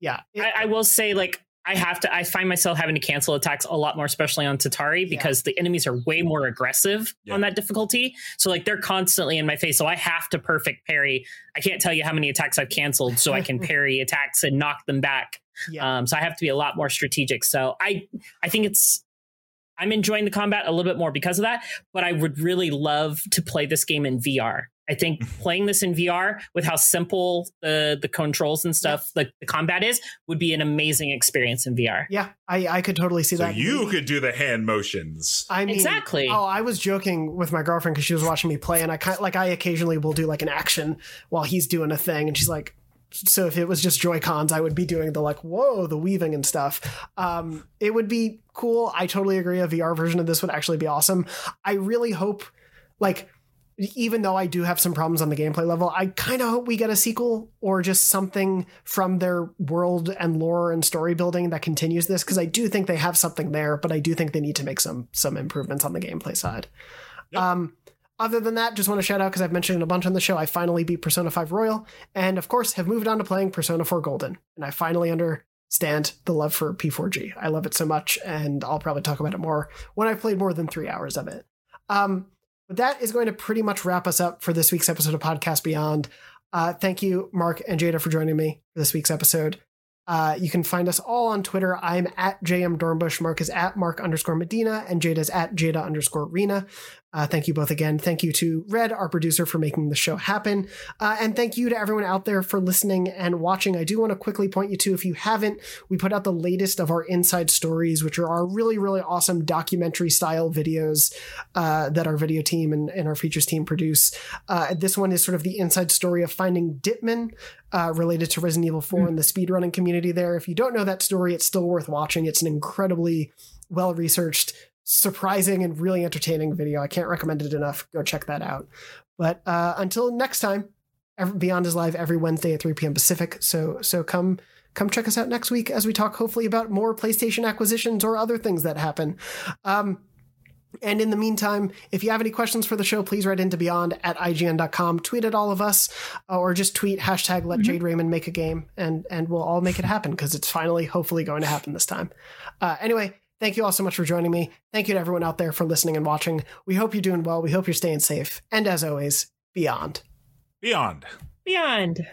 Yeah. I will say, like, I find myself having to cancel attacks a lot more, especially on Tatari, because the enemies are way more aggressive on that difficulty. So like they're constantly in my face. So I have to perfect parry. I can't tell you how many attacks I've canceled so I can parry attacks and knock them back. Yeah. So I have to be a lot more strategic. So I think I'm enjoying the combat a little bit more because of that, but I would really love to play this game in VR. I think playing this in VR with how simple the controls and stuff, like the combat is, would be an amazing experience in VR. Yeah, I could totally see that. You could do the hand motions. I mean, exactly. Oh, I was joking with my girlfriend because she was watching me play, and I occasionally will do like an action while he's doing a thing, and she's like, "So if it was just Joy-Cons, I would be doing the like, whoa, the weaving and stuff." It would be cool. I totally agree. A VR version of this would actually be awesome. I really hope, like, even though I do have some problems on the gameplay level, I kind of hope we get a sequel or just something from their world and lore and story building that continues this, because I do think they have something there, but I do think they need to make some improvements on the gameplay side. Yep. Other than that, just want to shout out, because I've mentioned it a bunch on the show, I finally beat Persona 5 Royal and, of course, have moved on to playing Persona 4 Golden. And I finally understand the love for P4G. I love it so much, and I'll probably talk about it more when I've played more than 3 hours of it. But that is going to pretty much wrap us up for this week's episode of Podcast Beyond. Thank you, Mark and Jada, for joining me for this week's episode. You can find us all on Twitter. I'm at JM Dornbush. Mark is at Mark_Medina, and Jada is at Jada_Rena. Thank you both again. Thank you to Red, our producer, for making the show happen. And thank you to everyone out there for listening and watching. I do want to quickly point you to, if you haven't, we put out the latest of our Inside Stories, which are our really, really awesome documentary style videos that our video team and our features team produce. This one is sort of the inside story of finding Ditman related to Resident Evil 4 and the speedrunning community there. If you don't know that story, it's still worth watching. It's an incredibly well-researched, surprising and really entertaining video. I can't recommend it enough. Go check that out. But until next time, Beyond is live every Wednesday at 3 p.m. Pacific. So come check us out next week as we talk hopefully about more PlayStation acquisitions or other things that happen. And in the meantime, if you have any questions for the show, please write into beyond@ign.com, tweet at all of us, or just tweet hashtag let Jade Raymond make a game, and we'll all make it happen, because it's finally, hopefully, going to happen this time. Anyway, thank you all so much for joining me. Thank you to everyone out there for listening and watching. We hope you're doing well. We hope you're staying safe. And as always, beyond. Beyond. Beyond.